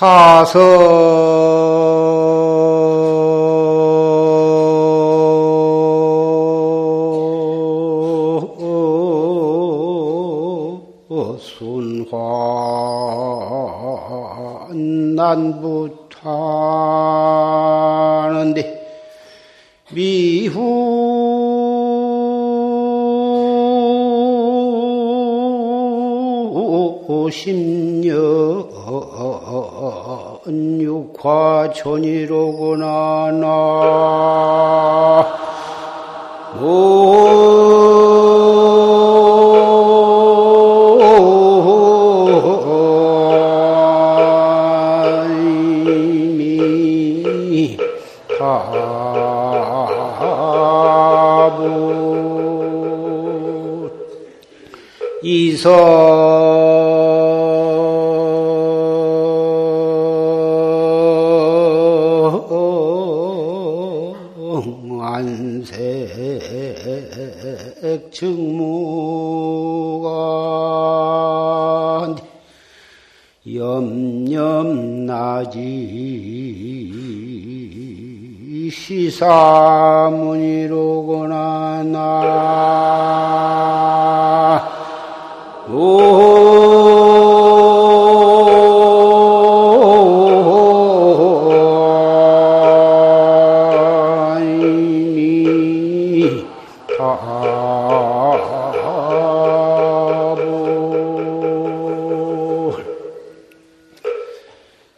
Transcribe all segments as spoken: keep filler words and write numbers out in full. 타서 난부타는데 미후 십년 육화전이로구나 나 이서 안색 증무가 염염나지 시사문이로구나 나 오미 다불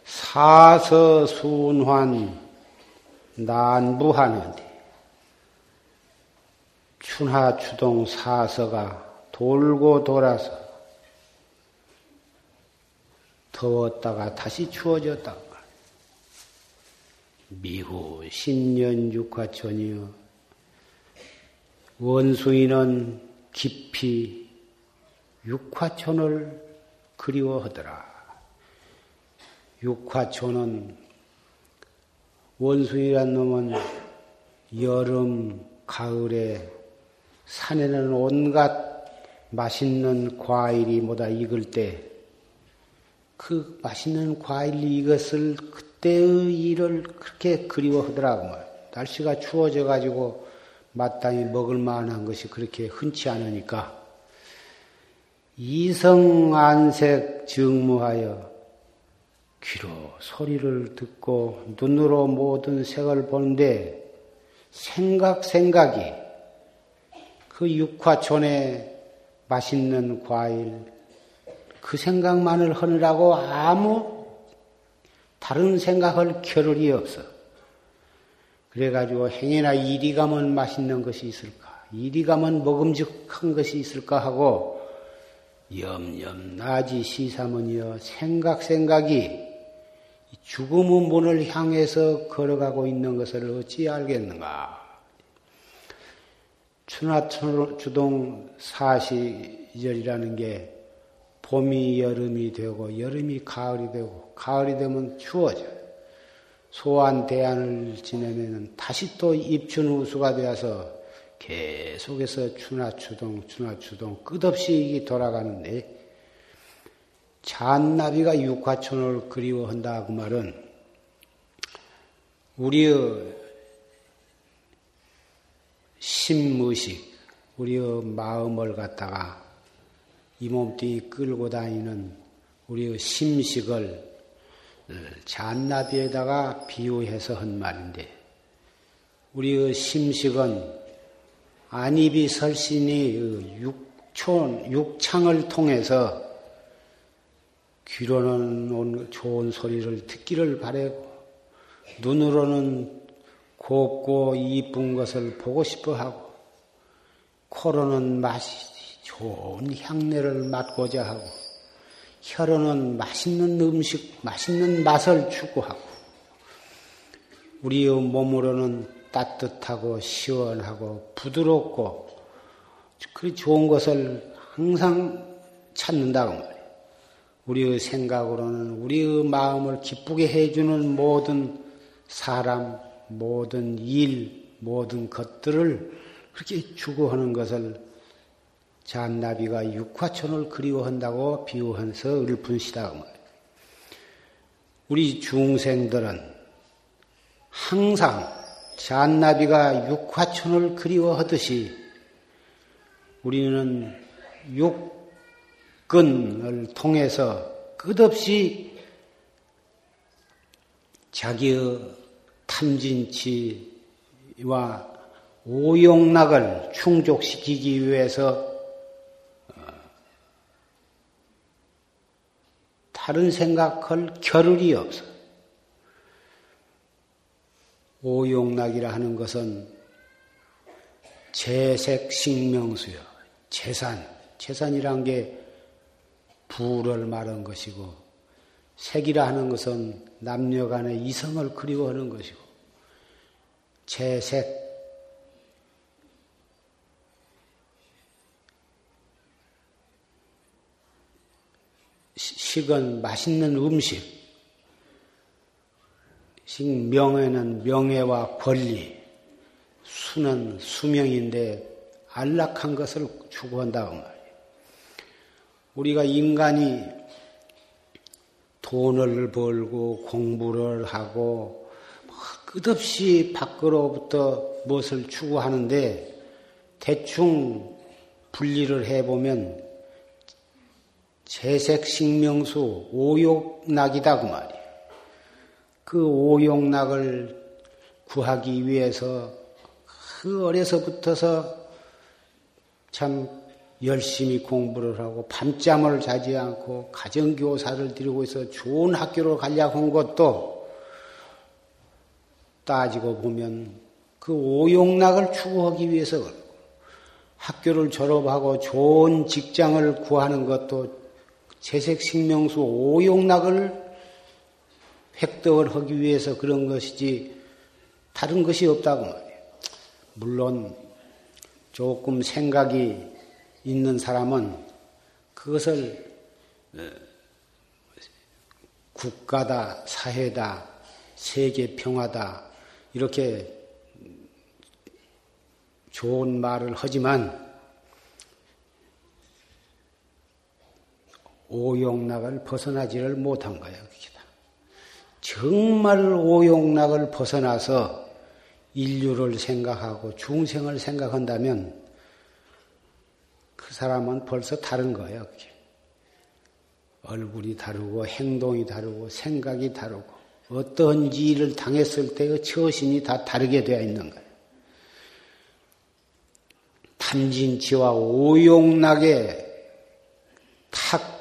사서순환 난부하는데 춘하추동 사서가 돌고 돌아서 더웠다가 다시 추워졌다. 미후 십년 육화천이여 원숭이는 깊이 육화천을 그리워하더라. 육화천은 원숭이란 놈은 여름, 가을에 산에는 온갖 맛있는 과일이 뭐다 익을 때 그 맛있는 과일이 익었을 그때의 일을 그렇게 그리워하더라고 말이야. 날씨가 추워져가지고 마땅히 먹을 만한 것이 그렇게 흔치 않으니까 이성 안색 증무하여 귀로 소리를 듣고 눈으로 모든 색을 보는데 생각 생각이 그 육화촌에 맛있는 과일 그 생각만을 하느라고 아무 다른 생각할 겨를이 없어. 그래가지고 행여나 이리 가면 맛있는 것이 있을까? 이리 가면 먹음직한 것이 있을까? 하고 염염나지 시사문이여 생각 생각이 죽음의 문을 향해서 걸어가고 있는 것을 어찌 알겠는가? 춘하추동 사시절이라는 게 봄이 여름이 되고 여름이 가을이 되고 가을이 되면 추워져요. 소한 대안을 지내면 다시 또 입춘우수가 되어서 계속해서 추나추동 추나추동 끝없이 돌아가는데 잔나비가 육화촌을 그리워한다 그 말은 우리의 심의식 우리의 마음을 갖다가 이 몸뚱이 끌고 다니는 우리의 심식을 잔나비에다가 비유해서 한 말인데 우리의 심식은 안입이 설신이 육촌, 육창을 통해서 귀로는 좋은 소리를 듣기를 바라고 눈으로는 곱고 이쁜 것을 보고 싶어하고 코로는 맛이 좋은 향내를 맡고자 하고 혀로는 맛있는 음식, 맛있는 맛을 추구하고 우리의 몸으로는 따뜻하고 시원하고 부드럽고 그 좋은 것을 항상 찾는다고 말이에요. 우리의 생각으로는 우리의 마음을 기쁘게 해주는 모든 사람, 모든 일, 모든 것들을 그렇게 추구하는 것을 잔나비가 육화촌을 그리워한다고 비유해서 읊은 시다. 우리 중생들은 항상 잔나비가 육화천을 그리워하듯이 우리는 육근을 통해서 끝없이 자기의 탐진치와 오용락을 충족시키기 위해서 다른 생각할 겨를이 없어. 오용락이라 하는 것은 재색, 식명수요. 재산. 재산이란 게 부를 말한 것이고, 색이라 하는 것은 남녀 간의 이성을 그리워하는 것이고, 재색, 식은 맛있는 음식, 식명에는 명예와 권리, 수는 수명인데 안락한 것을 추구한다고 말이에요. 우리가 인간이 돈을 벌고 공부를 하고 끝없이 밖으로부터 무엇을 추구하는데 대충 분리를 해보면 재색, 식명수, 오욕락이다 그 말이에요. 그 오욕락을 구하기 위해서 그 어려서부터서 참 열심히 공부를 하고 밤잠을 자지 않고 가정교사를 드리고 있어 좋은 학교로 가려고 한 것도 따지고 보면 그 오욕락을 추구하기 위해서 그렇고, 학교를 졸업하고 좋은 직장을 구하는 것도 재색, 식명수, 오욕락을 획득을 하기 위해서 그런 것이지 다른 것이 없다고 말이에요. 물론 조금 생각이 있는 사람은 그것을 국가다, 사회다, 세계 평화다 이렇게 좋은 말을 하지만 오욕락을 벗어나지를 못한 거예요. 정말 오욕락을 벗어나서 인류를 생각하고 중생을 생각한다면 그 사람은 벌써 다른 거예요. 그게. 얼굴이 다르고 행동이 다르고 생각이 다르고 어떤 일을 당했을 때의 처신이 다 다르게 되어 있는 거예요. 탐진치와 오욕락에 탁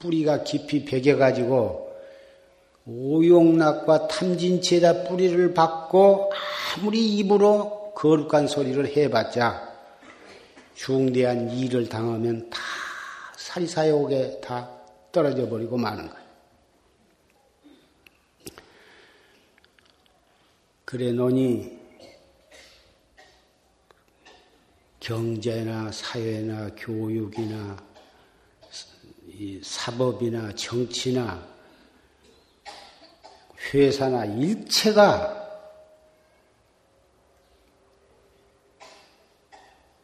뿌리가 깊이 베겨가지고 오욕락과 탐진치에다 뿌리를 박고 아무리 입으로 거룩한 소리를 해봤자 중대한 일을 당하면 다 사리사욕에 다 떨어져 버리고 마는 거예요. 그래 놓으니 경제나 사회나 교육이나 이 사법이나 정치나 회사나 일체가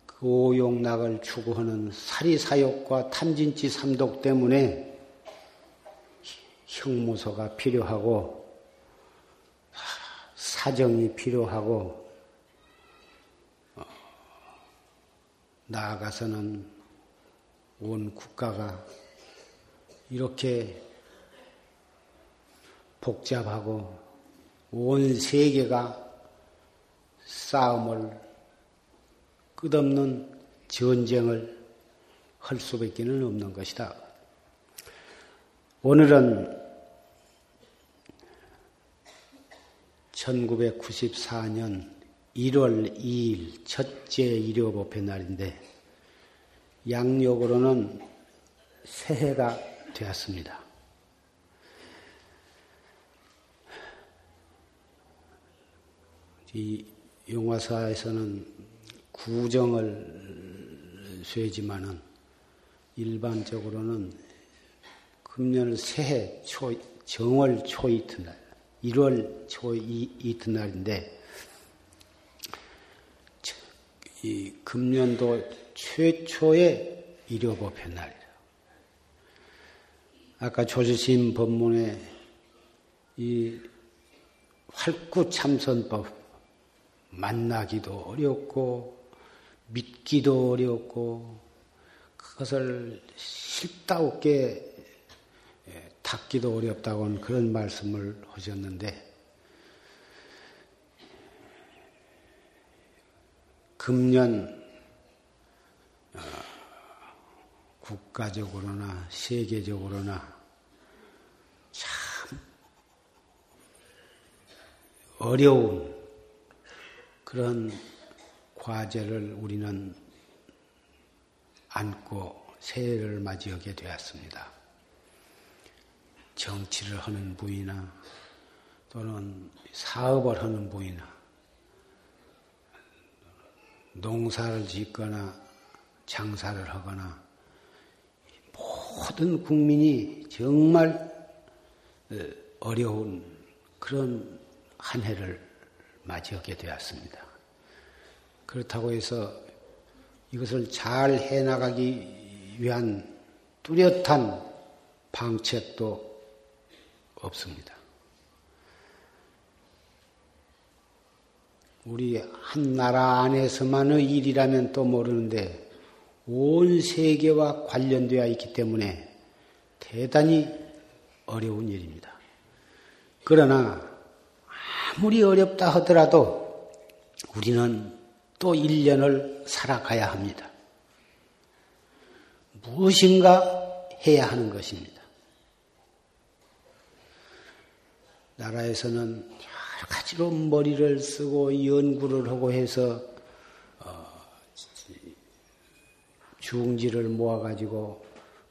그 오욕락을 추구하는 사리사욕과 탐진치 삼독 때문에 형무소가 필요하고 사정이 필요하고 나아가서는 온 국가가 이렇게 복잡하고 온 세계가 싸움을 끝없는 전쟁을 할 수밖에 없는 것이다. 오늘은 천구백구십사 년 일월 이일 첫째 일요법회 날인데 양력으로는 새해가 되었습니다. 이 용화사에서는 구정을 쇠지만은 일반적으로는 금년 새해 초, 정월 초 이튿날, 일월 초 이, 이튿날인데 이 금년도 최초의 일요법회 날이라. 아까 조주신 법문에 이 활구 참선법 만나기도 어렵고 믿기도 어렵고 그것을 실다우게 닦기도 어렵다고는 그런 말씀을 하셨는데 금년 국가적으로나 세계적으로나 참 어려운 그런 과제를 우리는 안고 새해를 맞이하게 되었습니다. 정치를 하는 부위나 또는 사업을 하는 부위나 농사를 짓거나 장사를 하거나 모든 국민이 정말 어려운 그런 한 해를 맞이하게 되었습니다. 그렇다고 해서 이것을 잘 해나가기 위한 뚜렷한 방책도 없습니다. 우리 한 나라 안에서만의 일이라면 또 모르는데 온 세계와 관련되어 있기 때문에 대단히 어려운 일입니다. 그러나 아무리 어렵다 하더라도 우리는 또 일 년을 살아가야 합니다. 무엇인가 해야 하는 것입니다. 나라에서는 여러 가지로 머리를 쓰고 연구를 하고 해서 중지를 모아가지고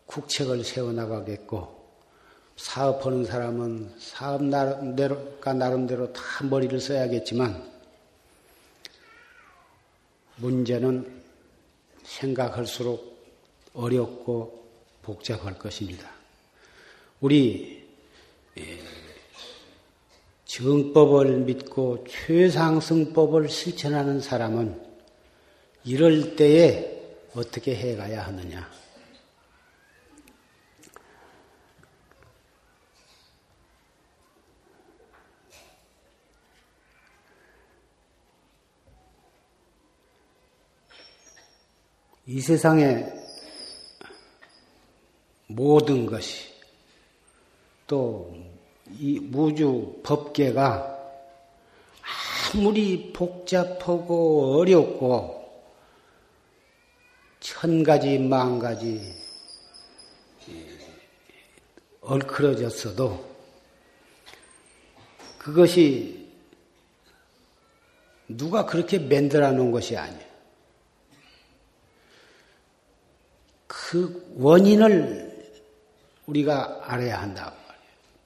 국책을 세워나가겠고 사업하는 사람은 사업 나름대로가 나름대로 다 머리를 써야겠지만 문제는 생각할수록 어렵고 복잡할 것입니다. 우리 정법을 믿고 최상승법을 실천하는 사람은 이럴 때에 어떻게 해가야 하느냐. 이 세상의 모든 것이 또 이 우주 법계가 아무리 복잡하고 어렵고 천 가지 만 가지 얼클어졌어도 그것이 누가 그렇게 만들어 놓은 것이 아니에요. 그 원인을 우리가 알아야 한다고 말이에요.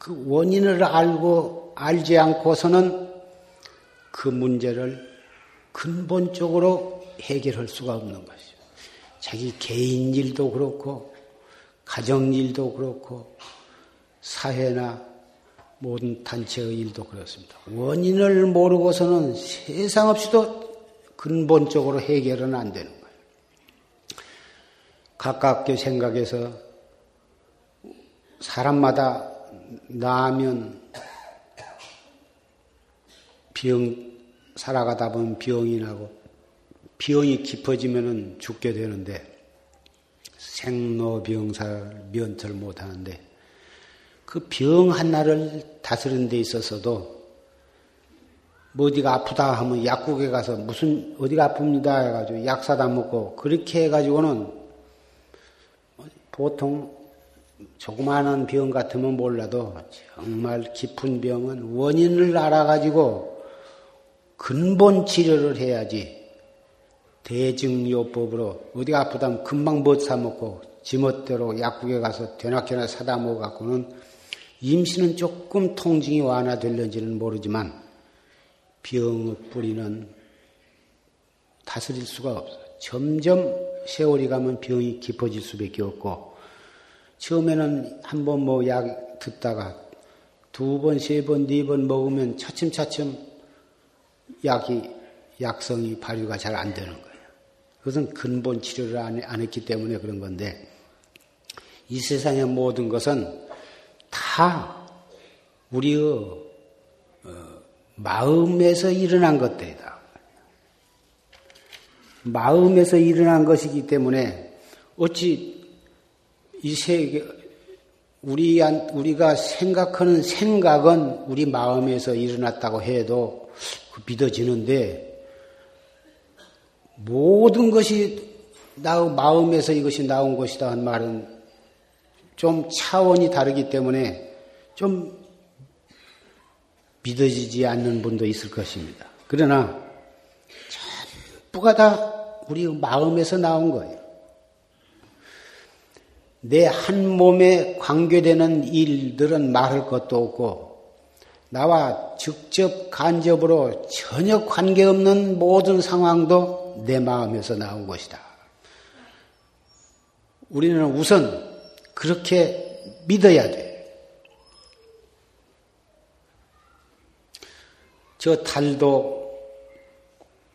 그 원인을 알고, 알지 않고서는 그 문제를 근본적으로 해결할 수가 없는 것이죠. 자기 개인 일도 그렇고, 가정 일도 그렇고, 사회나 모든 단체의 일도 그렇습니다. 원인을 모르고서는 세상 없이도 근본적으로 해결은 안 되는 거예요. 가깝게 생각해서 사람마다 나으면 병, 살아가다 보면 병이 나고 병이 깊어지면 죽게 되는데 생로병사를 면틀 못하는데 그 병 하나를 다스리는 데 있어서도 뭐 어디가 아프다 하면 약국에 가서 무슨 어디가 아픕니다 해가지고 약 사다 먹고 그렇게 해가지고는 보통 조그마한 병 같으면 몰라도 정말 깊은 병은 원인을 알아가지고 근본 치료를 해야지 대증요법으로 어디가 아프다면 금방 못 사먹고 지멋대로 약국에 가서 되나케나 사다 먹어갖고는 임신은 조금 통증이 완화될는지는 모르지만 병의 뿌리는 다스릴 수가 없어. 점점 세월이 가면 병이 깊어질 수밖에 없고 처음에는 한 번 뭐 약 듣다가 두 번, 세 번, 네 번 먹으면 차츰차츰 약이 약성이 발효가 잘 안 되는 거예요. 그것은 근본 치료를 안, 안 했기 때문에 그런 건데 이 세상의 모든 것은 다 우리의 마음에서 일어난 것들이다. 마음에서 일어난 것이기 때문에 어찌 이 세계 우리 우리가 생각하는 생각은 우리 마음에서 일어났다고 해도 믿어지는데 모든 것이 나 마음에서 이것이 나온 것이다 한 말은 좀 차원이 다르기 때문에 좀 믿어지지 않는 분도 있을 것입니다. 그러나 전부가 다 우리 마음에서 나온 거예요. 내 한 몸에 관계되는 일들은 말할 것도 없고 나와 직접 간접으로 전혀 관계없는 모든 상황도 내 마음에서 나온 것이다. 우리는 우선 그렇게 믿어야 돼. 저 달도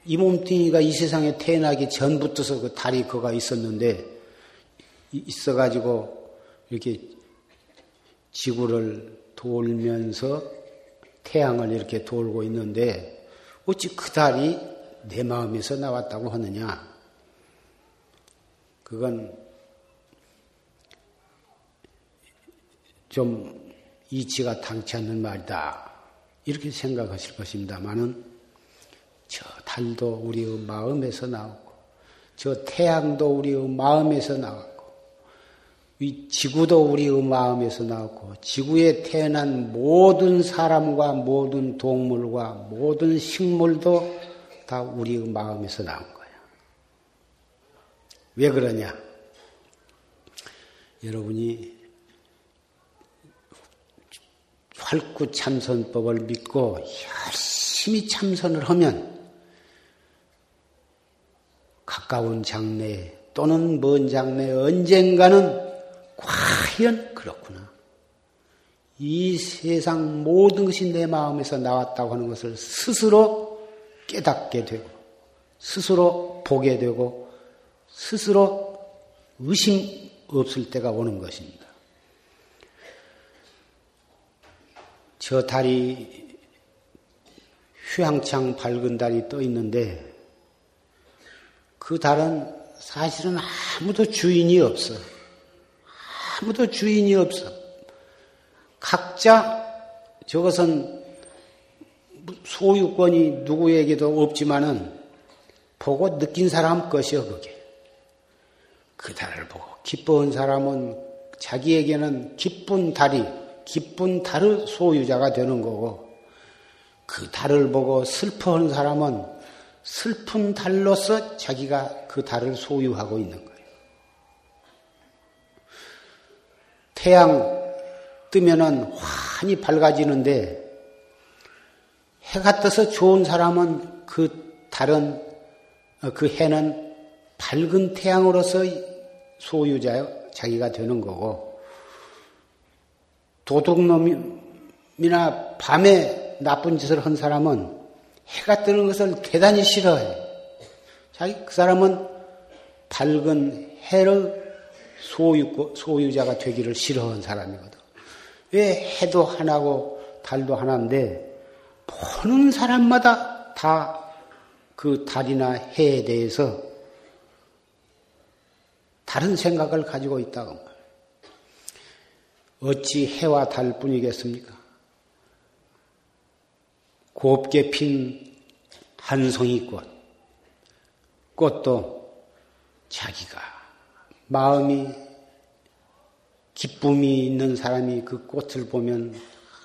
이 몸뚱이가 이 세상에 태어나기 전부터서 그 달이 그가 있었는데 있어가지고 이렇게 지구를 돌면서 태양을 이렇게 돌고 있는데 어찌 그 달이 내 마음에서 나왔다고 하느냐? 그건 좀 이치가 당치 않는 말이다. 이렇게 생각하실 것입니다만은 저 달도 우리의 마음에서 나왔고 저 태양도 우리의 마음에서 나왔고 이 지구도 우리의 마음에서 나왔고 지구에 태어난 모든 사람과 모든 동물과 모든 식물도 다 우리의 마음에서 나온 거야. 왜 그러냐? 여러분이 활구 참선법을 믿고 열심히 참선을 하면 가까운 장래 또는 먼 장래 언젠가는 과연 그렇구나. 이 세상 모든 것이 내 마음에서 나왔다고 하는 것을 스스로 깨닫게 되고 스스로 보게 되고 스스로 의심 없을 때가 오는 것입니다. 저 달이 휘황창 밝은 달이 떠 있는데 그 달은 사실은 아무도 주인이 없어. 아무도 주인이 없어. 각자 저것은 소유권이 누구에게도 없지만은 보고 느낀 사람 것이여 그게. 그 달을 보고 기뻐한 사람은 자기에게는 기쁜 달이 기쁜 달의 소유자가 되는 거고 그 달을 보고 슬퍼하는 사람은 슬픈 달로서 자기가 그 달을 소유하고 있는 거예요. 태양 뜨면은 환히 밝아지는데 해가 떠서 좋은 사람은 그 달은 그 해는 밝은 태양으로서 소유자 자기가 되는 거고 도둑놈이나 밤에 나쁜 짓을 한 사람은 해가 뜨는 것을 대단히 싫어해. 자기 그 사람은 밝은 해를 소유, 소유자가 되기를 싫어한 사람이거든. 왜 해도 하나고 달도 하나인데 보는 사람마다 다 그 달이나 해에 대해서 다른 생각을 가지고 있다고 말이야. 어찌 해와 달 뿐이겠습니까? 곱게 핀 한 송이 꽃, 꽃도 자기가 마음이 기쁨이 있는 사람이 그 꽃을 보면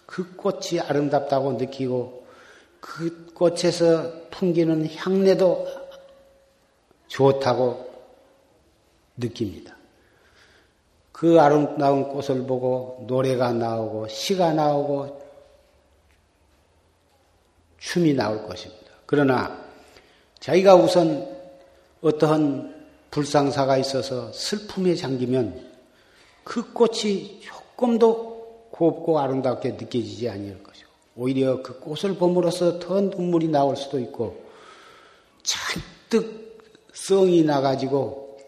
그 꽃이 아름답다고 느끼고 그 꽃에서 풍기는 향내도 좋다고 느낍니다. 그 아름다운 꽃을 보고 노래가 나오고 시가 나오고 춤이 나올 것입니다. 그러나 자기가 우선 어떠한 불상사가 있어서 슬픔에 잠기면 그 꽃이 조금도 곱고 아름답게 느껴지지 않을 것이고 오히려 그 꽃을 봄으로써 더 눈물이 나올 수도 있고 잔뜩 성이 나가지고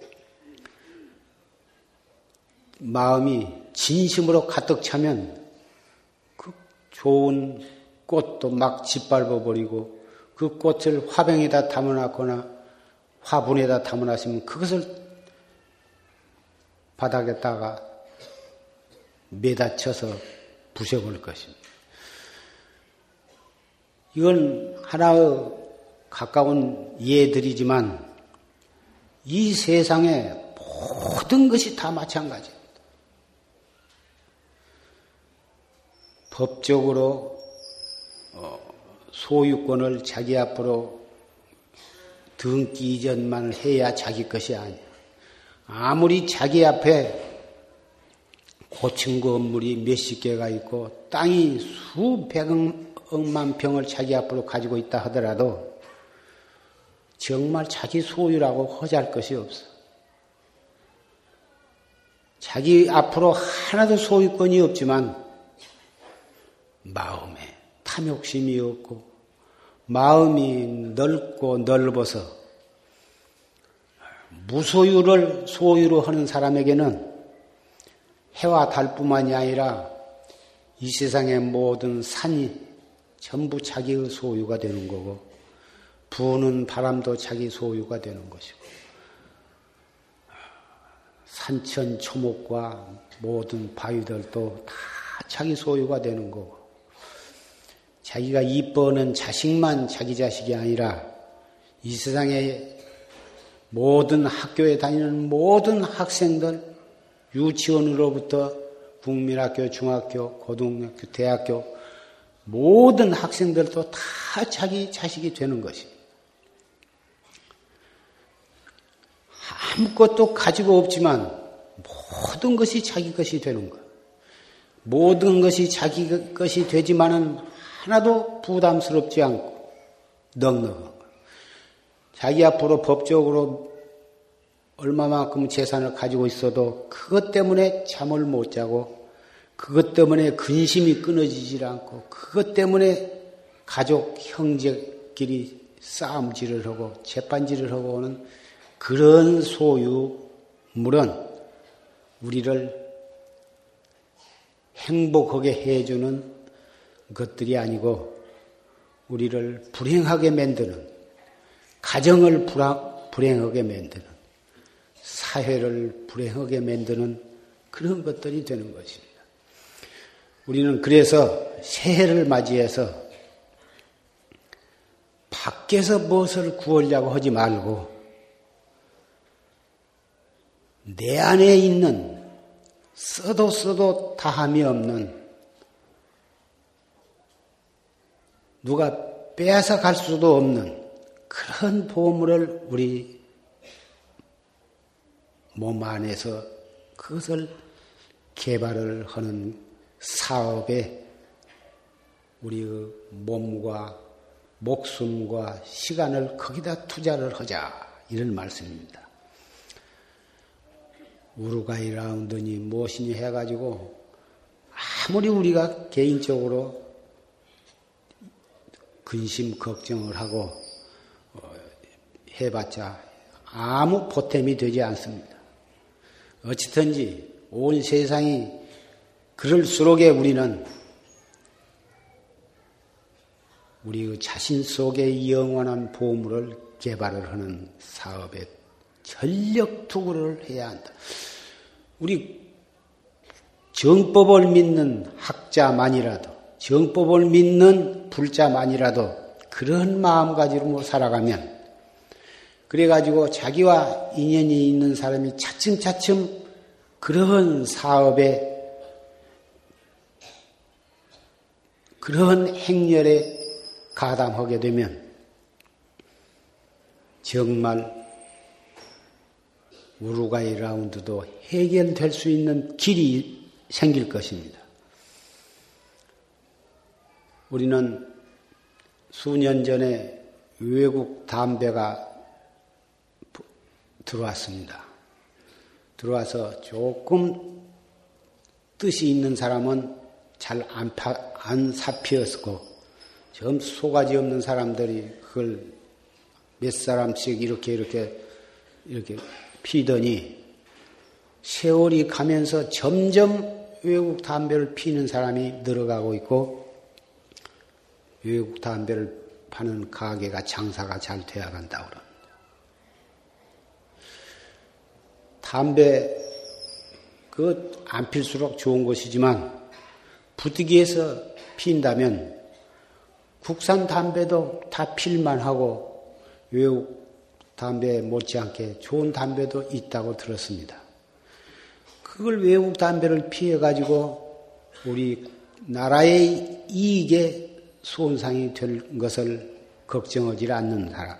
마음이 진심으로 가득 차면 그 좋은 꽃도 막 짓밟아버리고 그 꽃을 화병에다 담아놨거나 화분에다 담아놨으면 그것을 바닥에다가 매다 쳐서 부숴볼 것입니다. 이건 하나의 가까운 예들이지만 이 세상에 모든 것이 다 마찬가지입니다. 법적으로 소유권을 자기 앞으로 등기 이전만 해야 자기 것이 아니야. 아무리 자기 앞에 고층 건물이 몇십 개가 있고 땅이 수백억만 평을 자기 앞으로 가지고 있다 하더라도 정말 자기 소유라고 허잘 것이 없어. 자기 앞으로 하나도 소유권이 없지만 마음에 탐욕심이 없고 마음이 넓고 넓어서 무소유를 소유로 하는 사람에게는 해와 달뿐만이 아니라 이 세상의 모든 산이 전부 자기의 소유가 되는 거고 부는 바람도 자기 소유가 되는 것이고 산천 초목과 모든 바위들도 다 자기 소유가 되는 거고 자기가 이뻐하는 자식만 자기 자식이 아니라 이 세상의 모든 학교에 다니는 모든 학생들 유치원으로부터 국민학교, 중학교, 고등학교, 대학교 모든 학생들도 다 자기 자식이 되는 것입니다. 아무것도 가지고 없지만 모든 것이 자기 것이 되는 것. 모든 것이 자기 것이 되지만은 하나도 부담스럽지 않고 넉넉한 것. 자기 앞으로 법적으로 얼마만큼 재산을 가지고 있어도 그것 때문에 잠을 못 자고 그것 때문에 근심이 끊어지질 않고 그것 때문에 가족, 형제끼리 싸움질을 하고 재판질을 하고 오는 그런 소유물은 우리를 행복하게 해주는 것들이 아니고 우리를 불행하게 만드는 가정을 불하, 불행하게 만드는 사회를 불행하게 만드는 그런 것들이 되는 것입니다. 우리는 그래서 새해를 맞이해서 밖에서 무엇을 구하려고 하지 말고 내 안에 있는 써도 써도 다함이 없는 누가 빼앗아 갈 수도 없는 그런 보물을 우리 몸 안에서 그것을 개발을 하는 사업에 우리의 몸과 목숨과 시간을 거기다 투자를 하자 이런 말씀입니다. 우루과이 라운드니 무엇이니 해가지고 아무리 우리가 개인적으로 근심 걱정을 하고 해봤자 아무 보탬이 되지 않습니다. 어찌든지 온 세상이 그럴수록에 우리는 우리 자신 속의 영원한 보물을 개발을 하는 사업에 전력 투구를 해야 한다. 우리 정법을 믿는 학자만이라도 정법을 믿는 불자만이라도 그런 마음가짐으로 살아가면 그래가지고 자기와 인연이 있는 사람이 차츰차츰 그런 사업에 그런 행렬에 가담하게 되면 정말 우루과이 라운드도 해결될 수 있는 길이 생길 것입니다. 우리는 수년 전에 외국 담배가 들어왔습니다. 들어와서 조금 뜻이 있는 사람은 잘 안 안 사피었고 좀 소가지 없는 사람들이 그걸 몇 사람씩 이렇게 이렇게 이렇게 피더니 세월이 가면서 점점 외국 담배를 피는 사람이 늘어가고 있고 외국 담배를 파는 가게가 장사가 잘 돼야 간다고 그럽니다. 담배 그 안 필수록 좋은 것이지만 부득이해서 핀다면 국산 담배도 다 필만 하고 외국 담배 못지않게 좋은 담배도 있다고 들었습니다. 그걸 외국 담배를 피해가지고 우리 나라의 이익에 손상이 될 것을 걱정하지 않는 사람.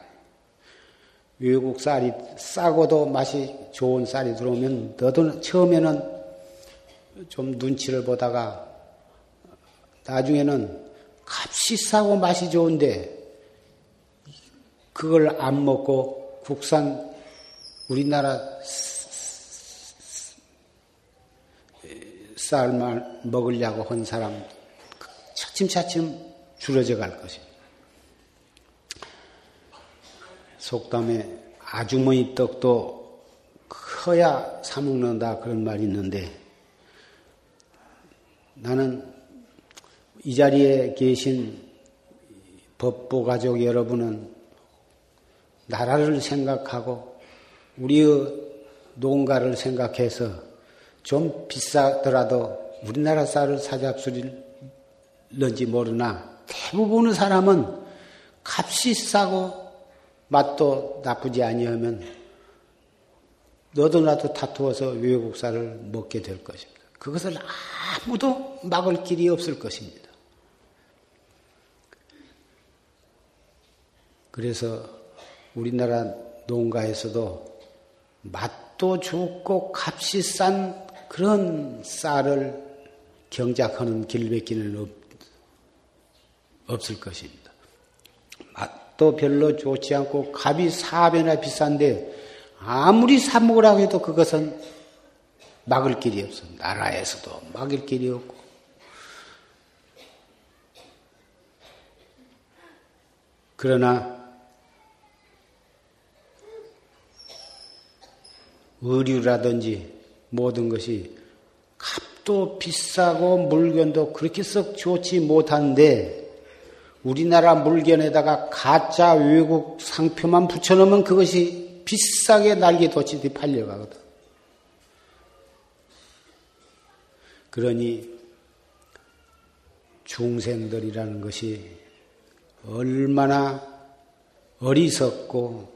외국 쌀이 싸고도 맛이 좋은 쌀이 들어오면 너도 처음에는 좀 눈치를 보다가 나중에는 값이 싸고 맛이 좋은데 그걸 안 먹고 국산 우리나라 쌀만 먹으려고 한 사람 차츰차츰 줄어져 갈 것입니다. 속담에 아주머니 떡도 커야 사먹는다 그런 말이 있는데 나는 이 자리에 계신 법보 가족 여러분은 나라를 생각하고 우리의 농가를 생각해서 좀 비싸더라도 우리나라 쌀을 사잡수는지 모르나 대부분의 사람은 값이 싸고 맛도 나쁘지 아니하면 너도 나도 다투어서 외국 쌀을 먹게 될 것입니다. 그것을 아무도 막을 길이 없을 것입니다. 그래서 우리나라 농가에서도 맛도 좋고 값이 싼 그런 쌀을 경작하는 길밖에는 없을 것입니다. 맛 또 별로 좋지 않고 값이 사 배나 비싼데 아무리 사 먹으라고 해도 그것은 막을 길이 없어. 나라에서도 막을 길이 없고. 그러나 의류라든지 모든 것이 값도 비싸고 물건도 그렇게 썩 좋지 못한데 우리나라 물건에다가 가짜 외국 상표만 붙여놓으면 그것이 비싸게 날개 돋치듯이 팔려가거든. 그러니 중생들이라는 것이 얼마나 어리석고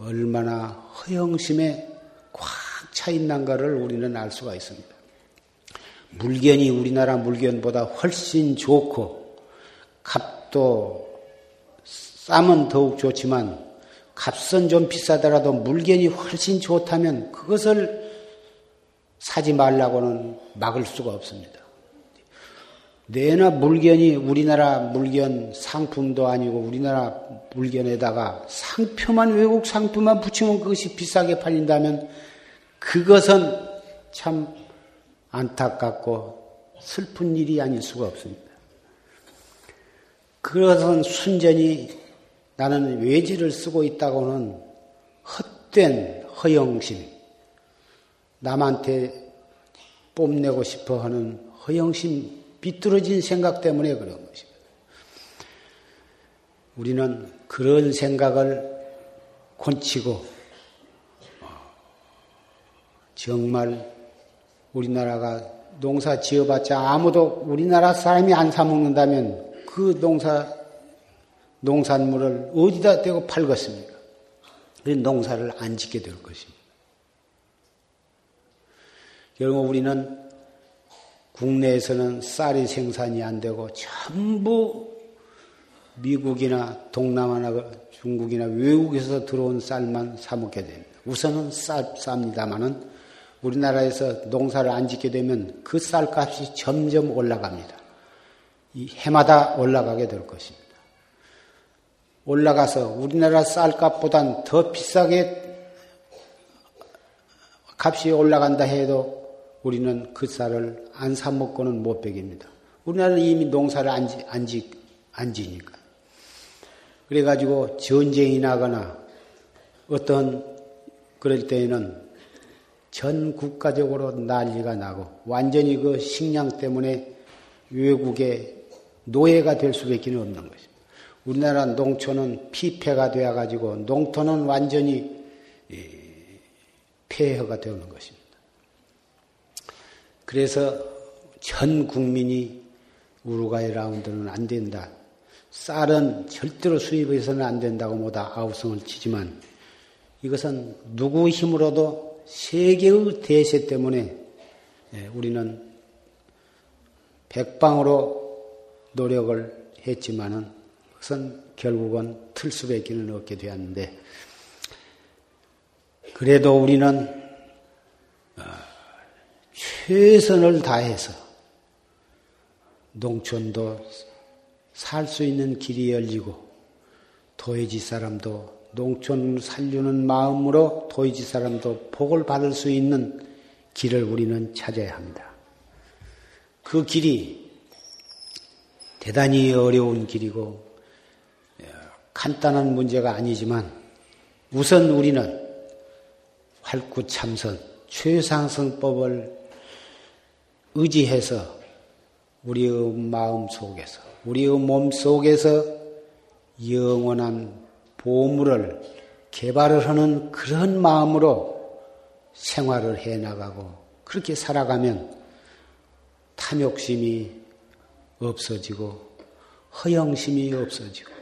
얼마나 허영심에 꽉 차있는가를 우리는 알 수가 있습니다. 물건이 우리나라 물건보다 훨씬 좋고 값도 싸면 더욱 좋지만 값은 좀 비싸더라도 물건이 훨씬 좋다면 그것을 사지 말라고는 막을 수가 없습니다. 내나 물건이 우리나라 물건 상품도 아니고 우리나라 물건에다가 상표만 외국 상표만 붙이면 그것이 비싸게 팔린다면 그것은 참 안타깝고 슬픈 일이 아닐 수가 없습니다. 그것은 순전히 나는 외지를 쓰고 있다고는 헛된 허영심, 남한테 뽐내고 싶어 하는 허영심, 비뚤어진 생각 때문에 그런 것입니다. 우리는 그런 생각을 곤치고 정말 우리나라가 농사 지어봤자 아무도 우리나라 사람이 안 사먹는다면 그 농사, 농산물을 어디다 대고 팔겠습니까? 그래서 농사를 안 짓게 될 것입니다. 결국 우리는 국내에서는 쌀이 생산이 안 되고 전부 미국이나 동남아나 중국이나 외국에서 들어온 쌀만 사먹게 됩니다. 우선은 쌀, 쌉니다만은 우리나라에서 농사를 안 짓게 되면 그 쌀값이 점점 올라갑니다. 이 해마다 올라가게 될 것입니다. 올라가서 우리나라 쌀값보단 더 비싸게 값이 올라간다 해도 우리는 그 쌀을 안 사먹고는 못 배깁니다. 우리나라는 이미 농사를 안, 지, 안, 지, 안 지니까. 그래가지고 전쟁이 나거나 어떤 그럴 때에는 전 국가적으로 난리가 나고 완전히 그 식량 때문에 외국에 노예가 될 수밖에 없는 것입니다. 우리나라 농촌은 피폐가 되어가지고 농토는 완전히 폐허가 되는 것입니다. 그래서 전 국민이 우루과이 라운드는 안 된다. 쌀은 절대로 수입해서는 안 된다고 뭐다 아우성을 치지만 이것은 누구 힘으로도 세계의 대세 때문에 우리는 백방으로 노력을 했지만은 그것은 결국은 틀 수밖에 없게 되었는데 그래도 우리는 최선을 다해서 농촌도 살 수 있는 길이 열리고 도회지 사람도 농촌 살리는 마음으로 도회지 사람도 복을 받을 수 있는 길을 우리는 찾아야 합니다. 그 길이 대단히 어려운 길이고 간단한 문제가 아니지만 우선 우리는 활구참선, 최상승법을 의지해서 우리의 마음 속에서, 우리의 몸 속에서 영원한 보물을 개발을 하는 그런 마음으로 생활을 해나가고 그렇게 살아가면 탐욕심이 없어지고 허영심이 없어지고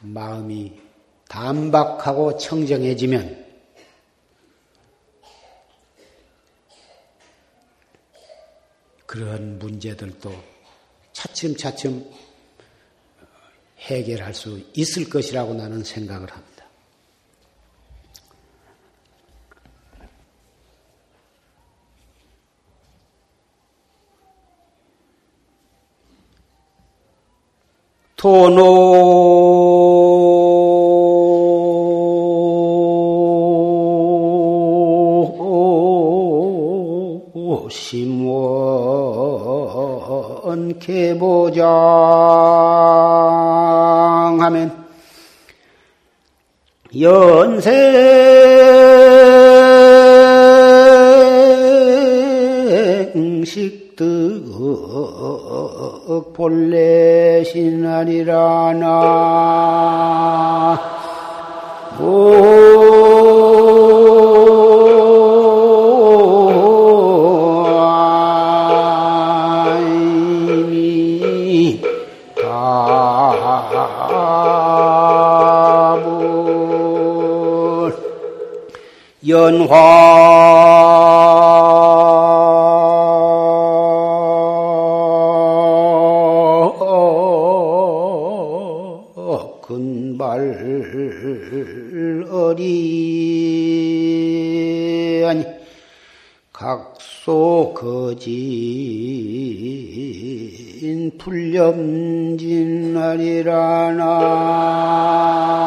마음이 담박하고 청정해지면 그런 문제들도 차츰차츰 해결할 수 있을 것이라고 나는 생각을 합니다. 토노 개보장하면 연생식득 본래신아니라나 연화 근발 어리아니 각소 거진 불염진 아니라나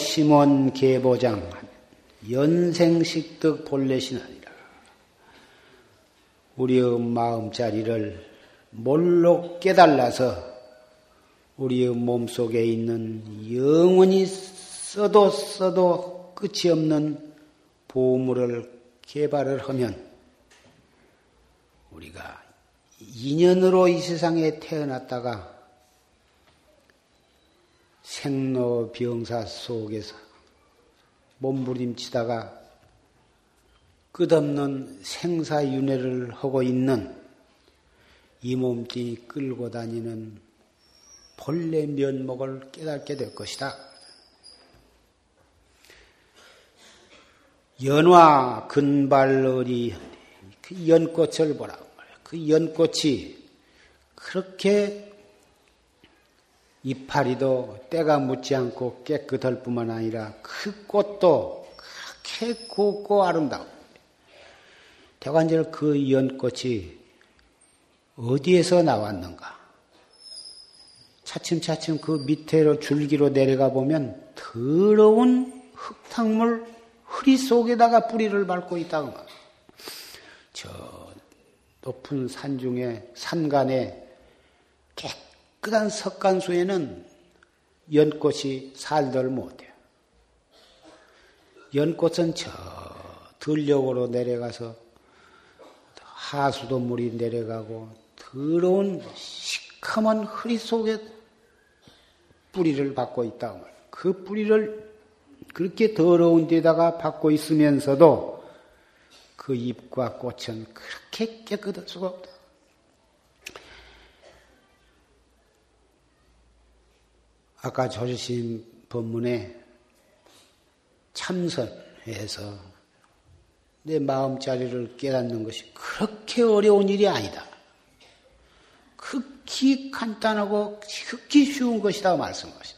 심원 계보장 연생식득 본래신아니라. 우리의 마음자리를 몰록 깨달아서 우리의 몸속에 있는 영원히 써도 써도 끝이 없는 보물을 개발을 하면 우리가 인연으로 이 세상에 태어났다가 생로병사 속에서 몸부림치다가 끝없는 생사윤회를 하고 있는 이 몸뚱이 끌고 다니는 본래 면목을 깨닫게 될 것이다. 연화 근발어리 그 연꽃을 보라고 말이야. 그 연꽃이 그렇게 이파리도 때가 묻지 않고 깨끗할 뿐만 아니라 그 꽃도 그렇게 곱고 아름다워. 대관절 그 연꽃이 어디에서 나왔는가? 차츰차츰 그 밑으로 줄기로 내려가 보면 더러운 흙탕물, 흐리 속에다가 뿌리를 밟고 있다는 거야. 저 높은 산 중에 산간에 깨끗한 석간수에는 연꽃이 살들 못해요. 연꽃은 저 들녘으로 내려가서 하수도 물이 내려가고 더러운 시커먼 흐리 속에 뿌리를 박고 있다고 말이에요. 그 뿌리를 그렇게 더러운 데다가 박고 있으면서도 그 잎과 꽃은 그렇게 깨끗할 수가 없다. 아까 주신 법문에 참선해서 내 마음자리를 깨닫는 것이 그렇게 어려운 일이 아니다. 극히 간단하고 극히 쉬운 것이다 말씀하십니다.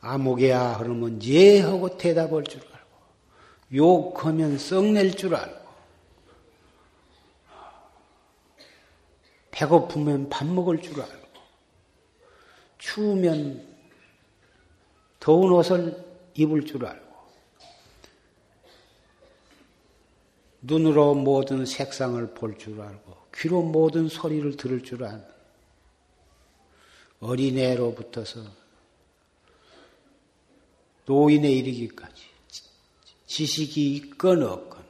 아무개야 그러면 예 하고 대답할 줄 알고 욕하면 썩낼 줄 알고 배고프면 밥 먹을 줄 알고 추우면 더운 옷을 입을 줄 알고 눈으로 모든 색상을 볼 줄 알고 귀로 모든 소리를 들을 줄 알고 어린애로부터서 노인에 이르기까지 지식이 있건 없건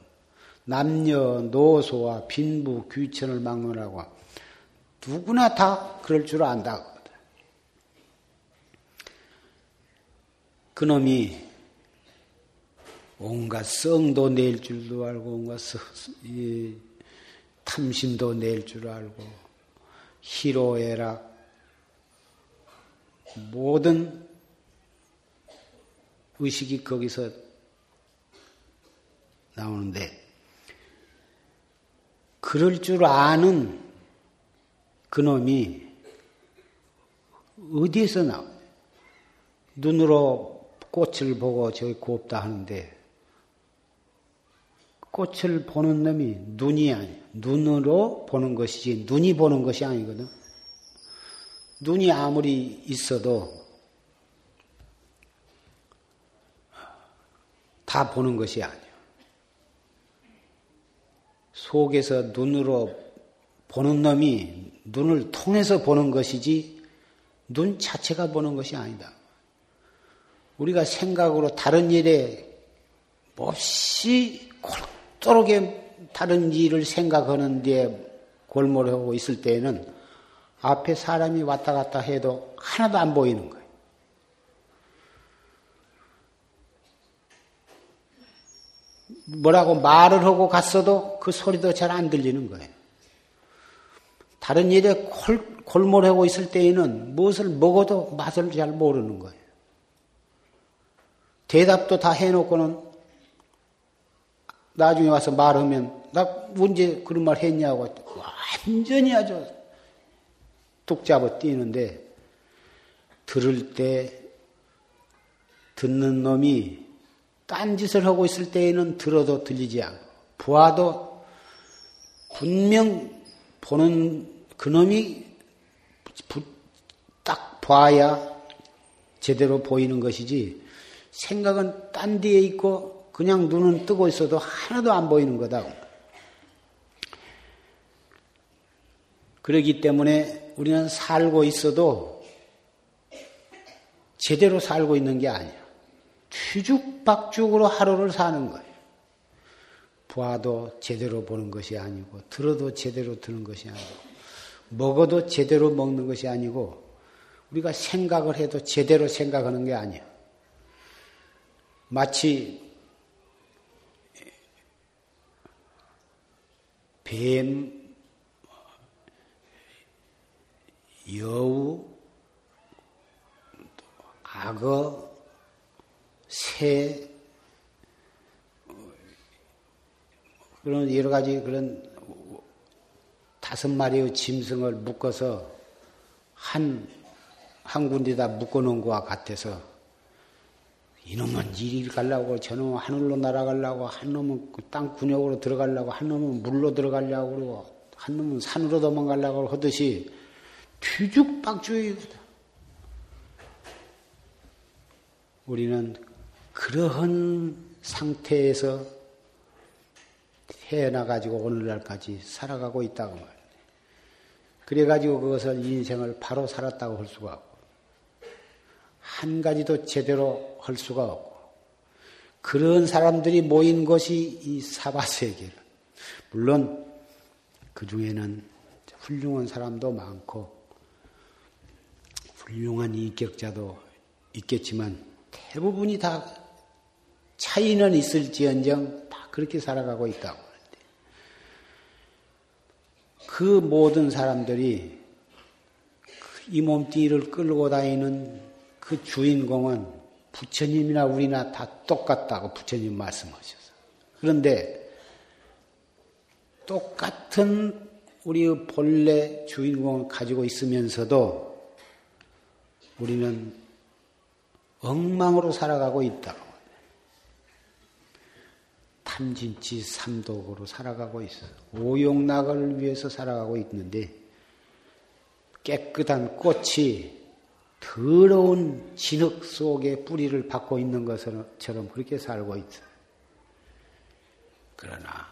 남녀노소와 빈부 귀천을 막론하고 누구나 다 그럴 줄 안다. 그놈이 온갖 성도 낼 줄도 알고 온갖 탐심도 낼 줄 알고 희로애락 모든 의식이 거기서 나오는데 그럴 줄 아는 그놈이 어디에서 나오냐. 눈으로 꽃을 보고 저기 곱다 하는데 꽃을 보는 놈이 눈이 아니야. 눈으로 보는 것이지 눈이 보는 것이 아니거든. 눈이 아무리 있어도 다 보는 것이 아니에요. 속에서 눈으로 보는 놈이 눈을 통해서 보는 것이지 눈 자체가 보는 것이 아니다. 우리가 생각으로 다른 일에 몹시 골똘하게 다른 일을 생각하는 데에 골몰하고 있을 때에는 앞에 사람이 왔다 갔다 해도 하나도 안 보이는 거예요. 뭐라고 말을 하고 갔어도 그 소리도 잘 안 들리는 거예요. 다른 일에 골, 골몰하고 있을 때에는 무엇을 먹어도 맛을 잘 모르는 거예요. 대답도 다 해놓고는 나중에 와서 말하면 나 언제 그런 말 했냐고 완전히 아주 뚝 잡아 뛰는데 들을 때 듣는 놈이 딴짓을 하고 있을 때에는 들어도 들리지 않고 보아도 분명 보는 그놈이 딱 봐야 제대로 보이는 것이지 생각은 딴 데에 있고 그냥 눈은 뜨고 있어도 하나도 안 보이는 거다. 그러기 때문에 우리는 살고 있어도 제대로 살고 있는 게 아니야. 휘죽박죽으로 하루를 사는 거예요. 봐도 제대로 보는 것이 아니고 들어도 제대로 듣는 것이 아니고 먹어도 제대로 먹는 것이 아니고 우리가 생각을 해도 제대로 생각하는 게 아니에요. 마치 뱀, 여우, 악어, 새, 그런 여러 가지 그런 다섯 마리의 짐승을 묶어서 한, 한 군데다 묶어놓은 것과 같아서 이놈은 이리 가려고 저놈은 하늘로 날아가려고 한 놈은 땅 군역으로 들어가려고 한 놈은 물로 들어가려고 그러고 한 놈은 산으로 도망가려고 하듯이 뒤죽박죽이거든. 우리는 그러한 상태에서 태어나가지고 오늘날까지 살아가고 있다고 말이에요. 그래가지고 그것을 인생을 바로 살았다고 할 수가 없고, 한 가지도 제대로 할 수가 없고, 그런 사람들이 모인 것이 이 사바세계예요. 물론 그 중에는 훌륭한 사람도 많고 훌륭한 인격자도 있겠지만 대부분이 다 차이는 있을지언정 다 그렇게 살아가고 있다고 하는데, 그 모든 사람들이 이 몸뚱이를 끌고 다니는 그 주인공은 부처님이나 우리나 다 똑같다고 부처님 말씀하셔서, 그런데 똑같은 우리의 본래 주인공을 가지고 있으면서도 우리는 엉망으로 살아가고 있다고. 탐진치 삼독으로 살아가고 있어. 오욕락을 위해서 살아가고 있는데, 깨끗한 꽃이 더러운 진흙 속에 뿌리를 박고 있는 것처럼 그렇게 살고 있어. 그러나